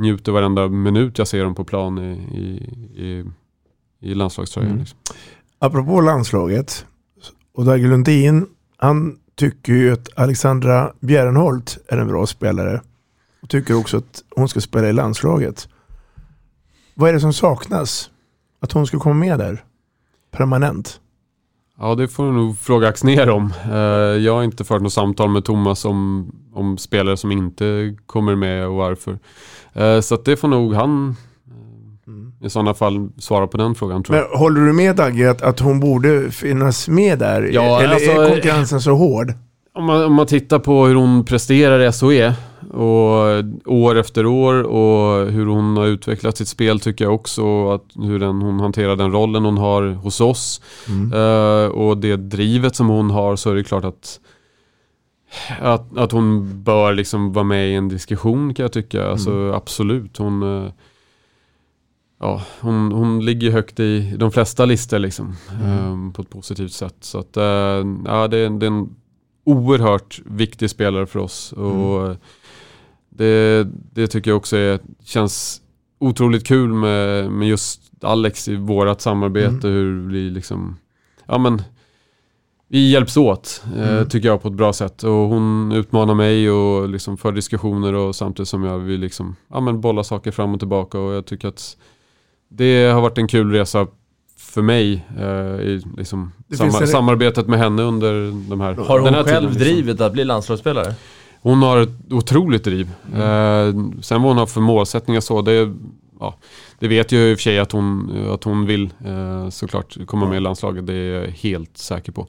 njuter varenda minut jag ser dem på plan i landslagströjan. Liksom. Apropå landslaget, och Dagge Lundin, han tycker ju att Alexandra Bjärenholt är en bra spelare och tycker också att hon ska spela i landslaget. Vad är det som saknas? Att hon ska komma med där permanent? Ja, det får du nog fråga Axner om. Jag har inte fört något samtal med Thomas om spelare som inte kommer med och varför. Så att det får nog han i sådana fall svara på den frågan, tror jag. Men håller du med Dagge att hon borde finnas med där? Ja, eller alltså, är konkurrensen så hård? Om man tittar på hur hon presterar i SHE och år efter år och hur hon har utvecklat sitt spel, tycker jag också att hon hanterar den rollen hon har hos oss och det drivet som hon har, så är det klart att hon bör liksom vara med i en diskussion, kan jag tycka. Alltså, absolut. Hon ligger högt i de flesta listor liksom, på ett positivt sätt. Så att, det är en oerhört viktig spelare för oss och det tycker jag också känns otroligt kul med just Alex i vårat samarbete, hur vi liksom, vi hjälps åt tycker jag på ett bra sätt, och hon utmanar mig och liksom för diskussioner, och samtidigt som jag vill liksom, bolla saker fram och tillbaka, och jag tycker att det har varit en kul resa för mig i liksom samarbetet med henne under de här. Har hon själv tiden, liksom, drivet att bli landslagsspelare? Hon har ett otroligt driv. Sen vad hon har för målsättningar, så det vet jag i och för sig att hon vill såklart komma med i landslaget. Det är jag helt säker på.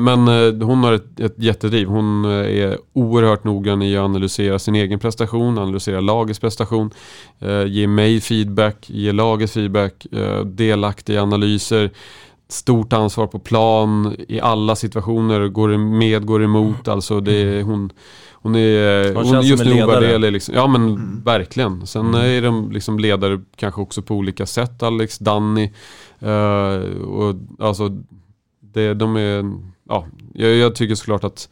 Men hon har ett jättedriv. Hon är oerhört noggrann i att analysera sin egen prestation, analysera lagets prestation, ge mig feedback, ge laget feedback, delaktig i analyser, stort ansvar på plan i alla situationer, går emot. Alltså hon är just nu ovärderlig liksom. Ja, men verkligen. Sen är de liksom ledare kanske också på olika sätt, Alex, Danny, och alltså de är, jag tycker såklart att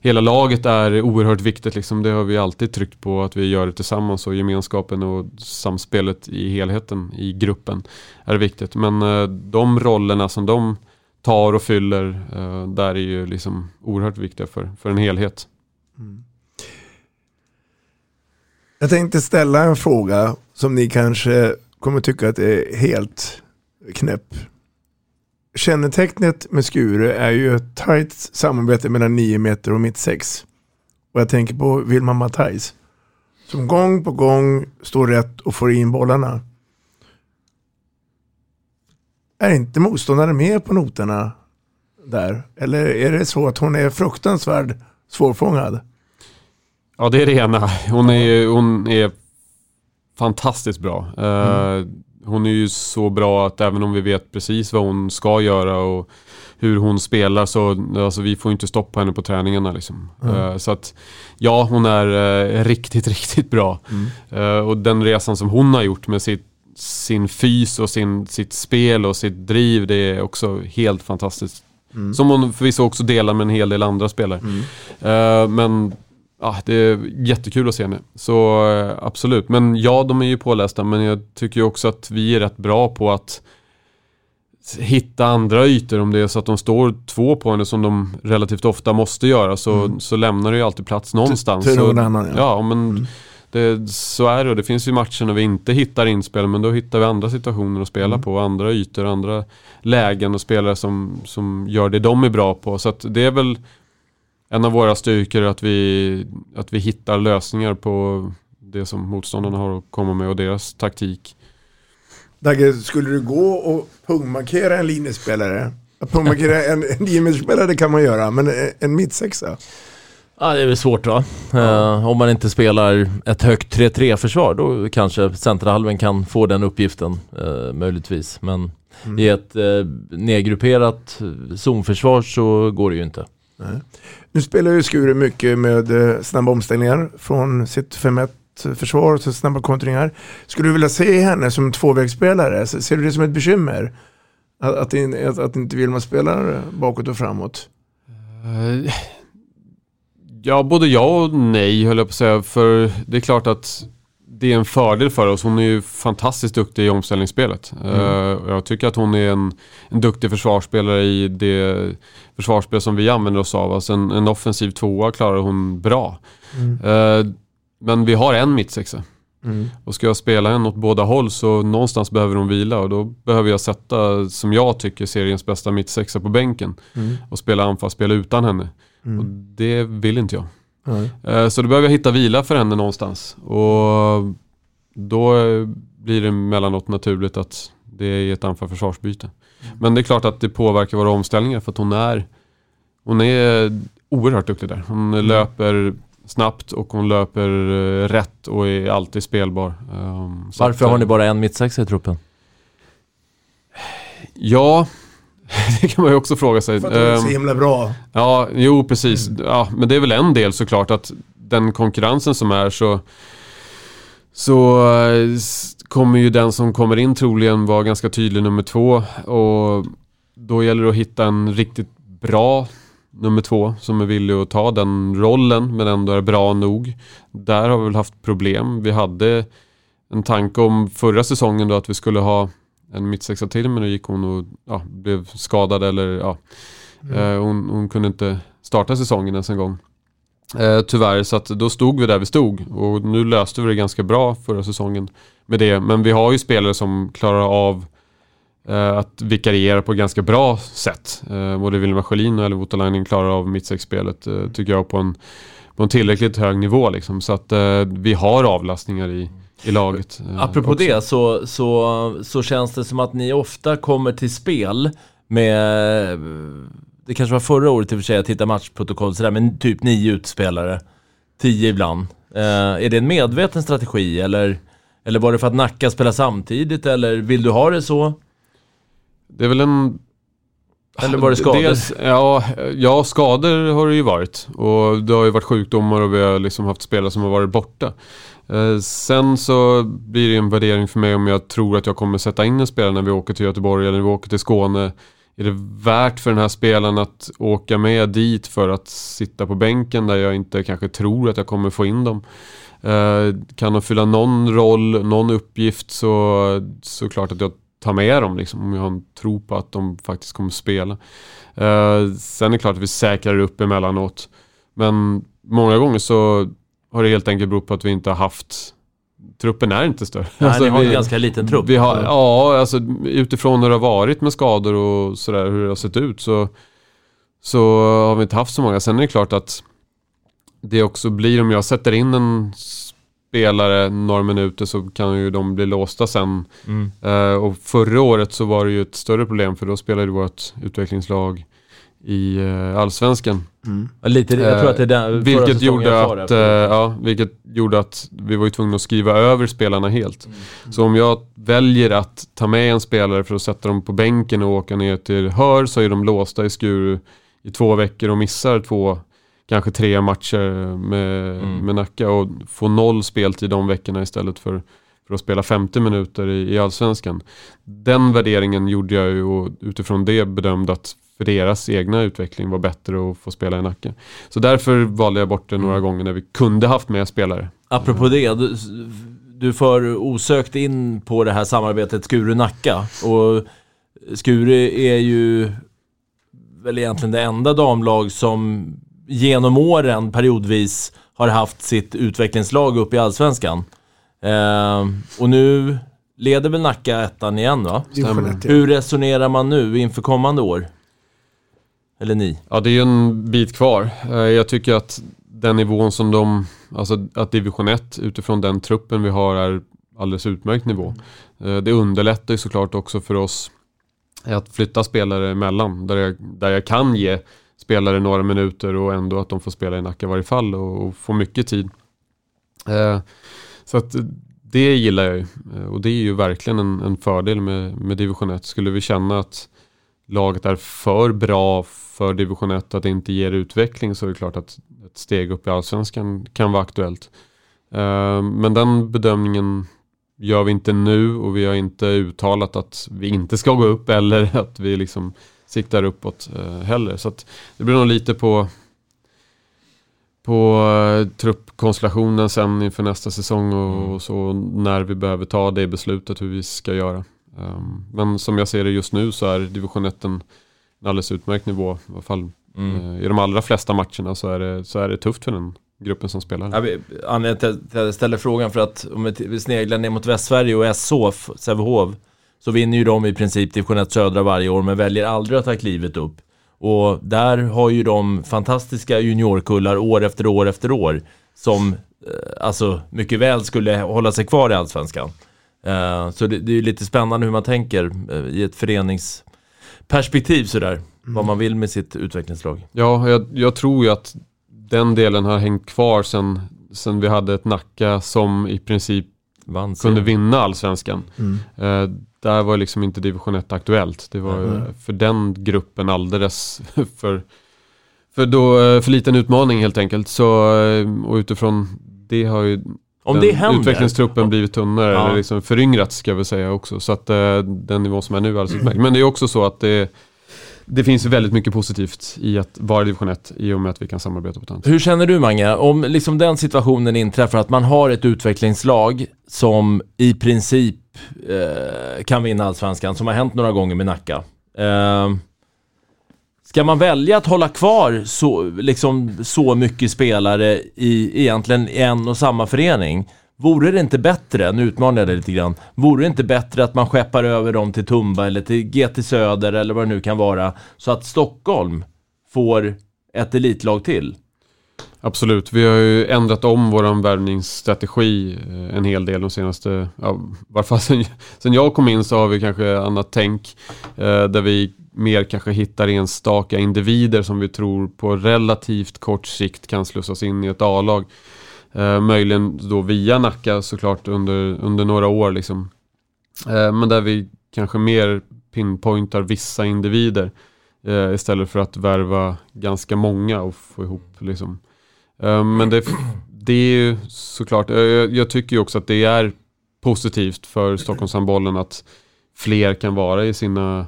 hela laget är oerhört viktigt liksom. Det har vi alltid tryckt på, att vi gör det tillsammans, och gemenskapen och samspelet i helheten i gruppen är viktigt. Men de rollerna som de tar och fyller där är ju liksom oerhört viktiga för en helhet. Jag tänkte ställa en fråga som ni kanske kommer tycka att är helt knäpp. Kännetecknet med Skuru är ju ett tajt samarbete mellan 9 meter och mitt 6. Och jag tänker på Vilma Mattais, som gång på gång står rätt och får in bollarna. Är inte motståndaren med på noterna där? Eller är det så att hon är fruktansvärd svårfångad? Ja, det är det ena. Hon är fantastiskt bra. Hon är ju så bra att även om vi vet precis vad hon ska göra och hur hon spelar, så alltså, vi får inte stoppa henne på träningarna liksom. Så att ja, hon är riktigt, riktigt bra. Och den resan som hon har gjort med sin fys och sitt spel och sitt driv, det är också helt fantastiskt. Som hon förvisso också delar med en hel del andra spelare. Men det är jättekul att se henne. Så absolut. Men ja, de är ju pålästa. Men jag tycker ju också att vi är rätt bra på att hitta andra ytor. Om det är så att de står två på henne, som de relativt ofta måste göra, så lämnar det ju alltid plats någonstans. Till någon annan, ja, men så är det. Det finns ju matcher när vi inte hittar inspel, men då hittar vi andra situationer att spela på. Andra ytor, andra lägen och spelare som gör det de är bra på. Så att det är väl en av våra styrkor, att vi hittar lösningar på det som motståndarna har att komma med och deras taktik. Dagge, skulle du gå och pungmarkera en linjespelare? Att pungmarkera en linjespelare kan man göra, men en mittsexa? Ja, det är väl svårt, va? Om man inte spelar ett högt 3-3-försvar, då kanske centerhalven kan få den uppgiften, möjligtvis. Men i ett nedgrupperat zonförsvar så går det ju inte. Nej. Nu spelar ju Skuru mycket med snabba omställningar från sitt 5-1-försvar till snabba kontringar. Skulle du vilja se henne som tvåvägsspelare? Ser du det som ett bekymmer? Att inte Vilma spelar bakåt och framåt? Ja, både ja och nej, höll jag på att säga. För det är klart att det är en fördel för oss. Hon är ju fantastiskt duktig i omställningsspelet. Jag tycker att hon är en duktig försvarsspelare i det försvarsspel som vi använder oss av. Alltså en offensiv tvåa klarar hon bra. Men vi har en mittsexa. Och ska jag spela henne åt båda håll, så någonstans behöver hon vila. Och då behöver jag sätta, som jag tycker, seriens bästa mittsexa på bänken. Och spela anfallsspel utan henne. Och det vill inte jag. Så då behöver jag hitta vila för henne någonstans. Och då blir det mellanåt naturligt att det är ett anfall försvarsbyte. Men det är klart att det påverkar våra omställningar, för att hon är oerhört duktig där. Hon löper snabbt och hon löper rätt och är alltid spelbar. Varför har ni bara en mittsexa i truppen? Ja, det kan man ju också fråga sig. För att det är så himla bra. Ja, jo, precis. Ja, men det är väl en del, såklart, att den konkurrensen som är, så kommer ju den som kommer in troligen vara ganska tydlig nummer två. Och då gäller det att hitta en riktigt bra nummer två som är villig att ta den rollen, men ändå är bra nog. Där har vi väl haft problem. Vi hade en tanke om förra säsongen då att vi skulle ha en mittsexa till, men då gick hon och blev skadad, eller hon kunde inte starta säsongen ens en gång, tyvärr. Så att då stod vi där vi stod, och nu löste vi det ganska bra förra säsongen med det. Men vi har ju spelare som klarar av att vikariera på ganska bra sätt. Både Vilma Sjölin och Elva Otalainen klarar av mittsexspelet, tycker jag, på en tillräckligt hög nivå liksom. Så att vi har avlastningar i laget. Apropå också det, så känns det som att ni ofta kommer till spel med, det kanske var förra året i och för sig, att hitta matchprotokoll sådär, men typ 9 utspelare, 10 ibland. Är det en medveten strategi, eller var det för att Nacka spelar samtidigt, eller vill du ha det så? Det är väl en... Eller var det skador? Dels, ja, skador har det ju varit. Och det har ju varit sjukdomar, och vi har liksom haft spelare som har varit borta. Sen så blir det en värdering för mig om jag tror att jag kommer sätta in en spelare när vi åker till Göteborg eller när vi åker till Skåne. Är det värt för den här spelaren att åka med dit för att sitta på bänken där jag inte kanske tror att jag kommer få in dem? Kan de fylla någon roll, någon uppgift, så klart att jag ta med dem liksom, om jag har en tro på att de faktiskt kommer spela. Sen är det klart att vi säkrar upp emellanåt, men många gånger så har det helt enkelt berott på att vi inte har haft, truppen är inte större. Nej, alltså, ni har en ganska liten trupp. Vi har, alltså, utifrån hur det har varit med skador och sådär, hur det har sett ut, så har vi inte haft så många. Sen är det klart att det också blir, om jag sätter in en spelare några minuter, så kan ju de bli låsta sen. Och förra året så var det ju ett större problem, för då spelade vårt utvecklingslag i Allsvenskan. Lite, jag tror att det är den, vilket gjorde att vilket gjorde att vi var ju tvungna att skriva över spelarna helt. Så om jag väljer att ta med en spelare för att sätta dem på bänken och åka ner till Hör, så är de låsta i Skuru i 2 veckor och missar 2, kanske 3 matcher med Nacka, och få 0 speltid de veckorna istället för för att spela 50 minuter i Allsvenskan. Den värderingen gjorde jag ju, och utifrån det bedömde att för deras egna utveckling var bättre att få spela i Nacka. Så därför valde jag bort det några gånger när vi kunde haft med spelare. Apropå det, du för osökt in på det här samarbetet Skuru-Nacka, och Skuru är ju väl egentligen det enda damlag som genom åren periodvis har haft sitt utvecklingslag upp i Allsvenskan. Och nu leder väl Nacka ettan igen, va? Stämmer. Hur resonerar man nu inför kommande år? Eller ni? Ja, det är ju en bit kvar. Jag tycker att den nivån som de, alltså att division 1 utifrån den truppen vi har är alldeles utmärkt nivå. Det underlättar ju såklart också för oss att flytta spelare emellan, där jag kan ge spelare några minuter och ändå att de får spela i Nacka i varje fall och få mycket tid. Så att det gillar jag ju, och det är ju verkligen en fördel med division 1. Skulle vi känna att laget är för bra för division 1, att det inte ger utveckling, så är det klart att ett steg upp i Allsvenskan kan vara aktuellt. Men den bedömningen gör vi inte nu, och vi har inte uttalat att vi inte ska gå upp eller att vi liksom siktar uppåt heller. Så att det blir nog lite på truppkonstellationen sen inför nästa säsong och så, när vi behöver ta det beslutet hur vi ska göra. Men som jag ser det just nu så är division 1 en alldeles utmärkt nivå. I alla fall i de allra flesta matcherna så är det tufft för den gruppen som spelar. Anledningen till att jag ställer frågan, för att om vi sneglar ner mot Västsverige och SHL, Sävehof, så vinner ju de i princip division 1 södra varje år, men väljer aldrig att ta klivet upp. Och där har ju de fantastiska juniorkullar år efter år efter år som alltså mycket väl skulle hålla sig kvar i Allsvenskan. Så det är ju lite spännande hur man tänker i ett föreningsperspektiv sådär, vad man vill med sitt utvecklingslag. Ja, jag tror ju att den delen har hängt kvar sen vi hade ett Nacka som i princip kunde vinna Allsvenskan. Där var liksom inte division 1 aktuellt. Det var för den gruppen alldeles för liten utmaning helt enkelt. Så, och utifrån det har ju utvecklingstruppen blivit tunnare eller liksom föryngrats, ska vi säga också. Så att den nivå som är nu är alldeles utmärkt. Men det är också så att det finns väldigt mycket positivt i att vara division 1, i och med att vi kan samarbeta på tant. Hur känner du, Magne, om liksom den situationen inträffar att man har ett utvecklingslag som i princip kan vinna Allsvenskan, som har hänt några gånger med Nacka? Ska man välja att hålla kvar så mycket spelare i egentligen en och samma förening? Vore det inte bättre, nu utmanar jag det lite grann, vore det inte bättre att man skeppar över dem till Tumba eller till GT Söder eller vad det nu kan vara, så att Stockholm får ett elitlag till? Absolut, vi har ju ändrat om vår värvningsstrategi en hel del de senaste, sen jag kom in så har vi kanske annat tänk, där vi mer kanske hittar enstaka individer som vi tror på relativt kort sikt kan slussas in i ett A-lag. Möjligen då via Nacka såklart under några år liksom. Men där vi kanske mer pinpointar vissa individer istället för att värva ganska många och få ihop liksom. Men det är ju såklart, jag tycker ju också att det är positivt för Stockholmshandbollen att fler kan vara i sina,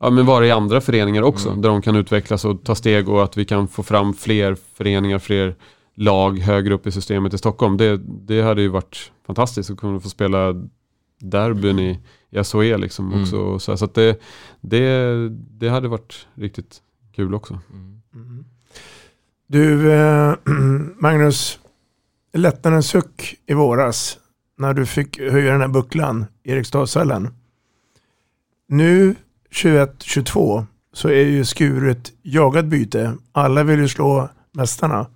men vara i andra föreningar också, där de kan utvecklas och ta steg, och att vi kan få fram fler föreningar, fler lag högre upp i systemet i Stockholm. Det hade ju varit fantastiskt att kunna få spela derbyn i SHL liksom också. Så att det hade varit riktigt kul också. Du, Magnus, lättade en suck i våras när du fick höja den här bucklan i Eriksdalshallen. Nu 21-22 så är ju skuret jagat byte. Alla vill ju slå mästarna.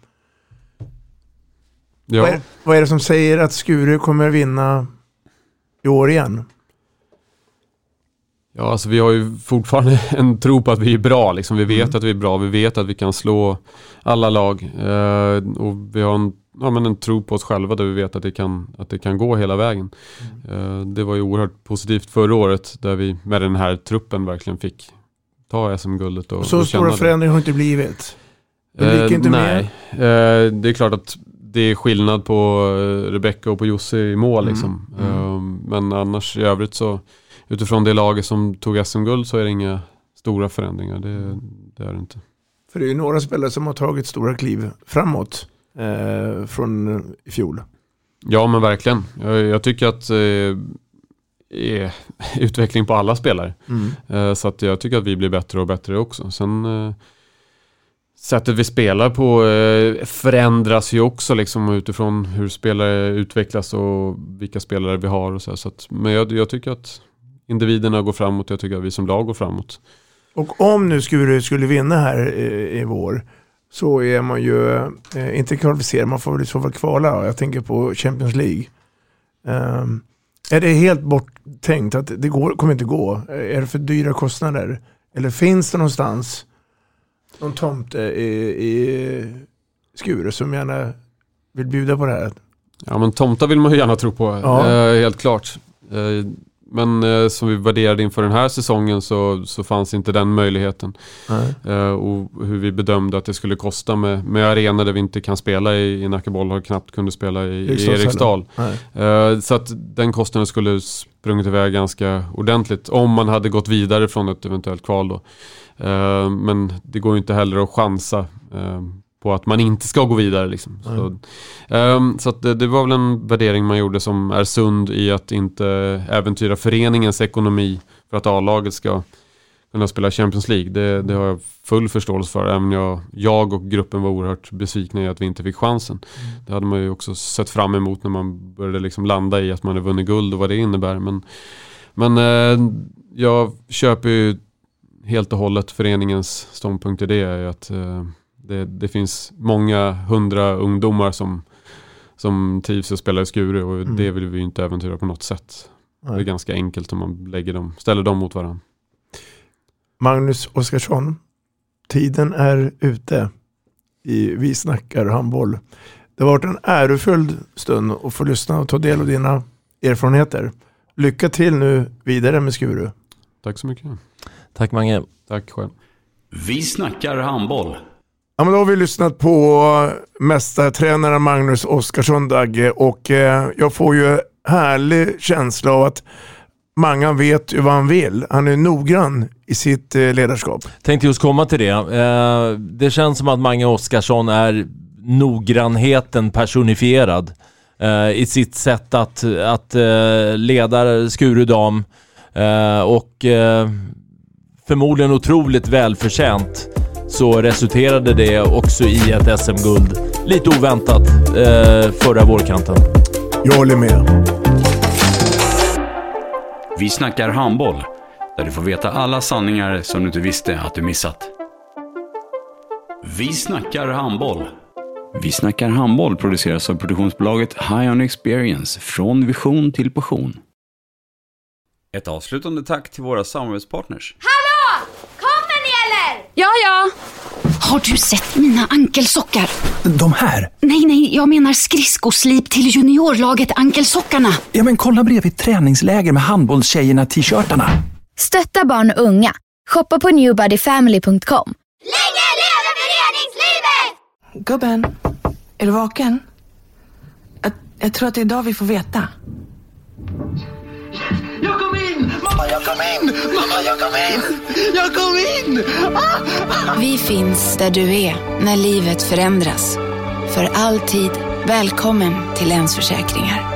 Ja. Vad är det som säger att Skuru kommer vinna i år igen? Ja, alltså vi har ju fortfarande en tro på att vi är bra. Liksom. Vi vet att vi är bra. Vi vet att vi kan slå alla lag. Och vi har en tro på oss själva, där vi vet att det kan gå hela vägen. Det var ju oerhört positivt förra året, där vi med den här truppen verkligen fick ta SM-guldet. Och så stora förändringar har inte blivit. Det gick inte med. Det är klart att det är skillnad på Rebecca och på Jussi i mål liksom. Men annars i övrigt så utifrån det laget som tog SM-guld så är det inga stora förändringar. Det är det inte. För det är ju några spelare som har tagit stora kliv framåt från i fjol. Ja, men verkligen. Jag tycker att är utveckling på alla spelare. Så att jag tycker att vi blir bättre och bättre också. Sen sättet vi spelar på förändras ju också liksom, utifrån hur spelare utvecklas och vilka spelare vi har. Och så att, men jag tycker att individerna går framåt. Jag tycker att vi som lag går framåt. Och om nu skulle vinna här i vår, så är man ju inte kvalificerad. Man får väl i så fall kvala. Jag tänker på Champions League. Är det helt borttänkt att det kommer inte gå? Är det för dyra kostnader? Eller finns det någonstans någon tomte i Skuru som gärna vill bjuda på det här? Ja, men tomta vill man ju gärna tro på. Ja. Helt klart. Men som vi värderade inför den här säsongen så fanns inte den möjligheten. Och hur vi bedömde att det skulle kosta med arenor där vi inte kan spela i Nackaboll och knappt kunde spela i Eriksdal. Så att den kostnaden skulle sprungit iväg ganska ordentligt om man hade gått vidare från ett eventuellt kval då. Men det går ju inte heller att chansa på att man inte ska gå vidare liksom. Så att det var väl en värdering man gjorde som är sund i att inte äventyra föreningens ekonomi för att A-laget ska kunna spela Champions League. Det har jag full förståelse för. Även jag och gruppen var oerhört besvikna i att vi inte fick chansen. Det hade man ju också sett fram emot när man började liksom landa i att man hade vunnit guld och vad det innebär. Men jag köper ju helt och hållet föreningens ståndpunkt i det är att det finns många 100 ungdomar som trivs att spela i Skuru och det vill vi ju inte äventyra på något sätt. Nej. Det är ganska enkelt om man ställer dem mot varandra. Magnus Oskarsson, tiden är ute i Vi snackar handboll. Det har varit en ärofylld stund att få lyssna och ta del av dina erfarenheter. Lycka till nu vidare med Skuru. Tack så mycket. Tack Mange. Tack själv. Vi snackar handboll. Ja, men då har vi lyssnat på mästartränaren Magnus Oskarsson, Dagge, och jag får ju härlig känsla av att Mange vet ju vad han vill. Han är noggrann i sitt ledarskap. Tänkte just komma till det. Det känns som att Mange Oskarsson är noggrannheten personifierad i sitt sätt att leda Skurudam och förmodligen otroligt välförtjänt. Så resulterade det också i ett SM-guld. Lite oväntat förra vårkanten. Jag håller med. Vi snackar handboll, där du får veta alla sanningar som du inte visste att du missat. Vi snackar handboll. Vi snackar handboll produceras av produktionsbolaget High On Experience, från vision till passion. Ett avslutande tack till våra samarbetspartners. Hallå! Ja, ja. Har du sett mina ankelsockar? De här? Nej, jag menar skridskoslip till juniorlaget ankelsockarna. Ja, men kolla bredvid träningsläger med handbollstjejerna t-shirtarna. Stötta barn och unga. Shoppa på newbodyfamily.com. Länge leve föreningslivet! Gubben, är du vaken? Jag tror att det är idag vi får veta. Jag kom in! Mamma, jag kom in! Mamma, jag kom in! Jag kom in! Ah! Vi finns där du är när livet förändras. För alltid välkommen till Länsförsäkringar.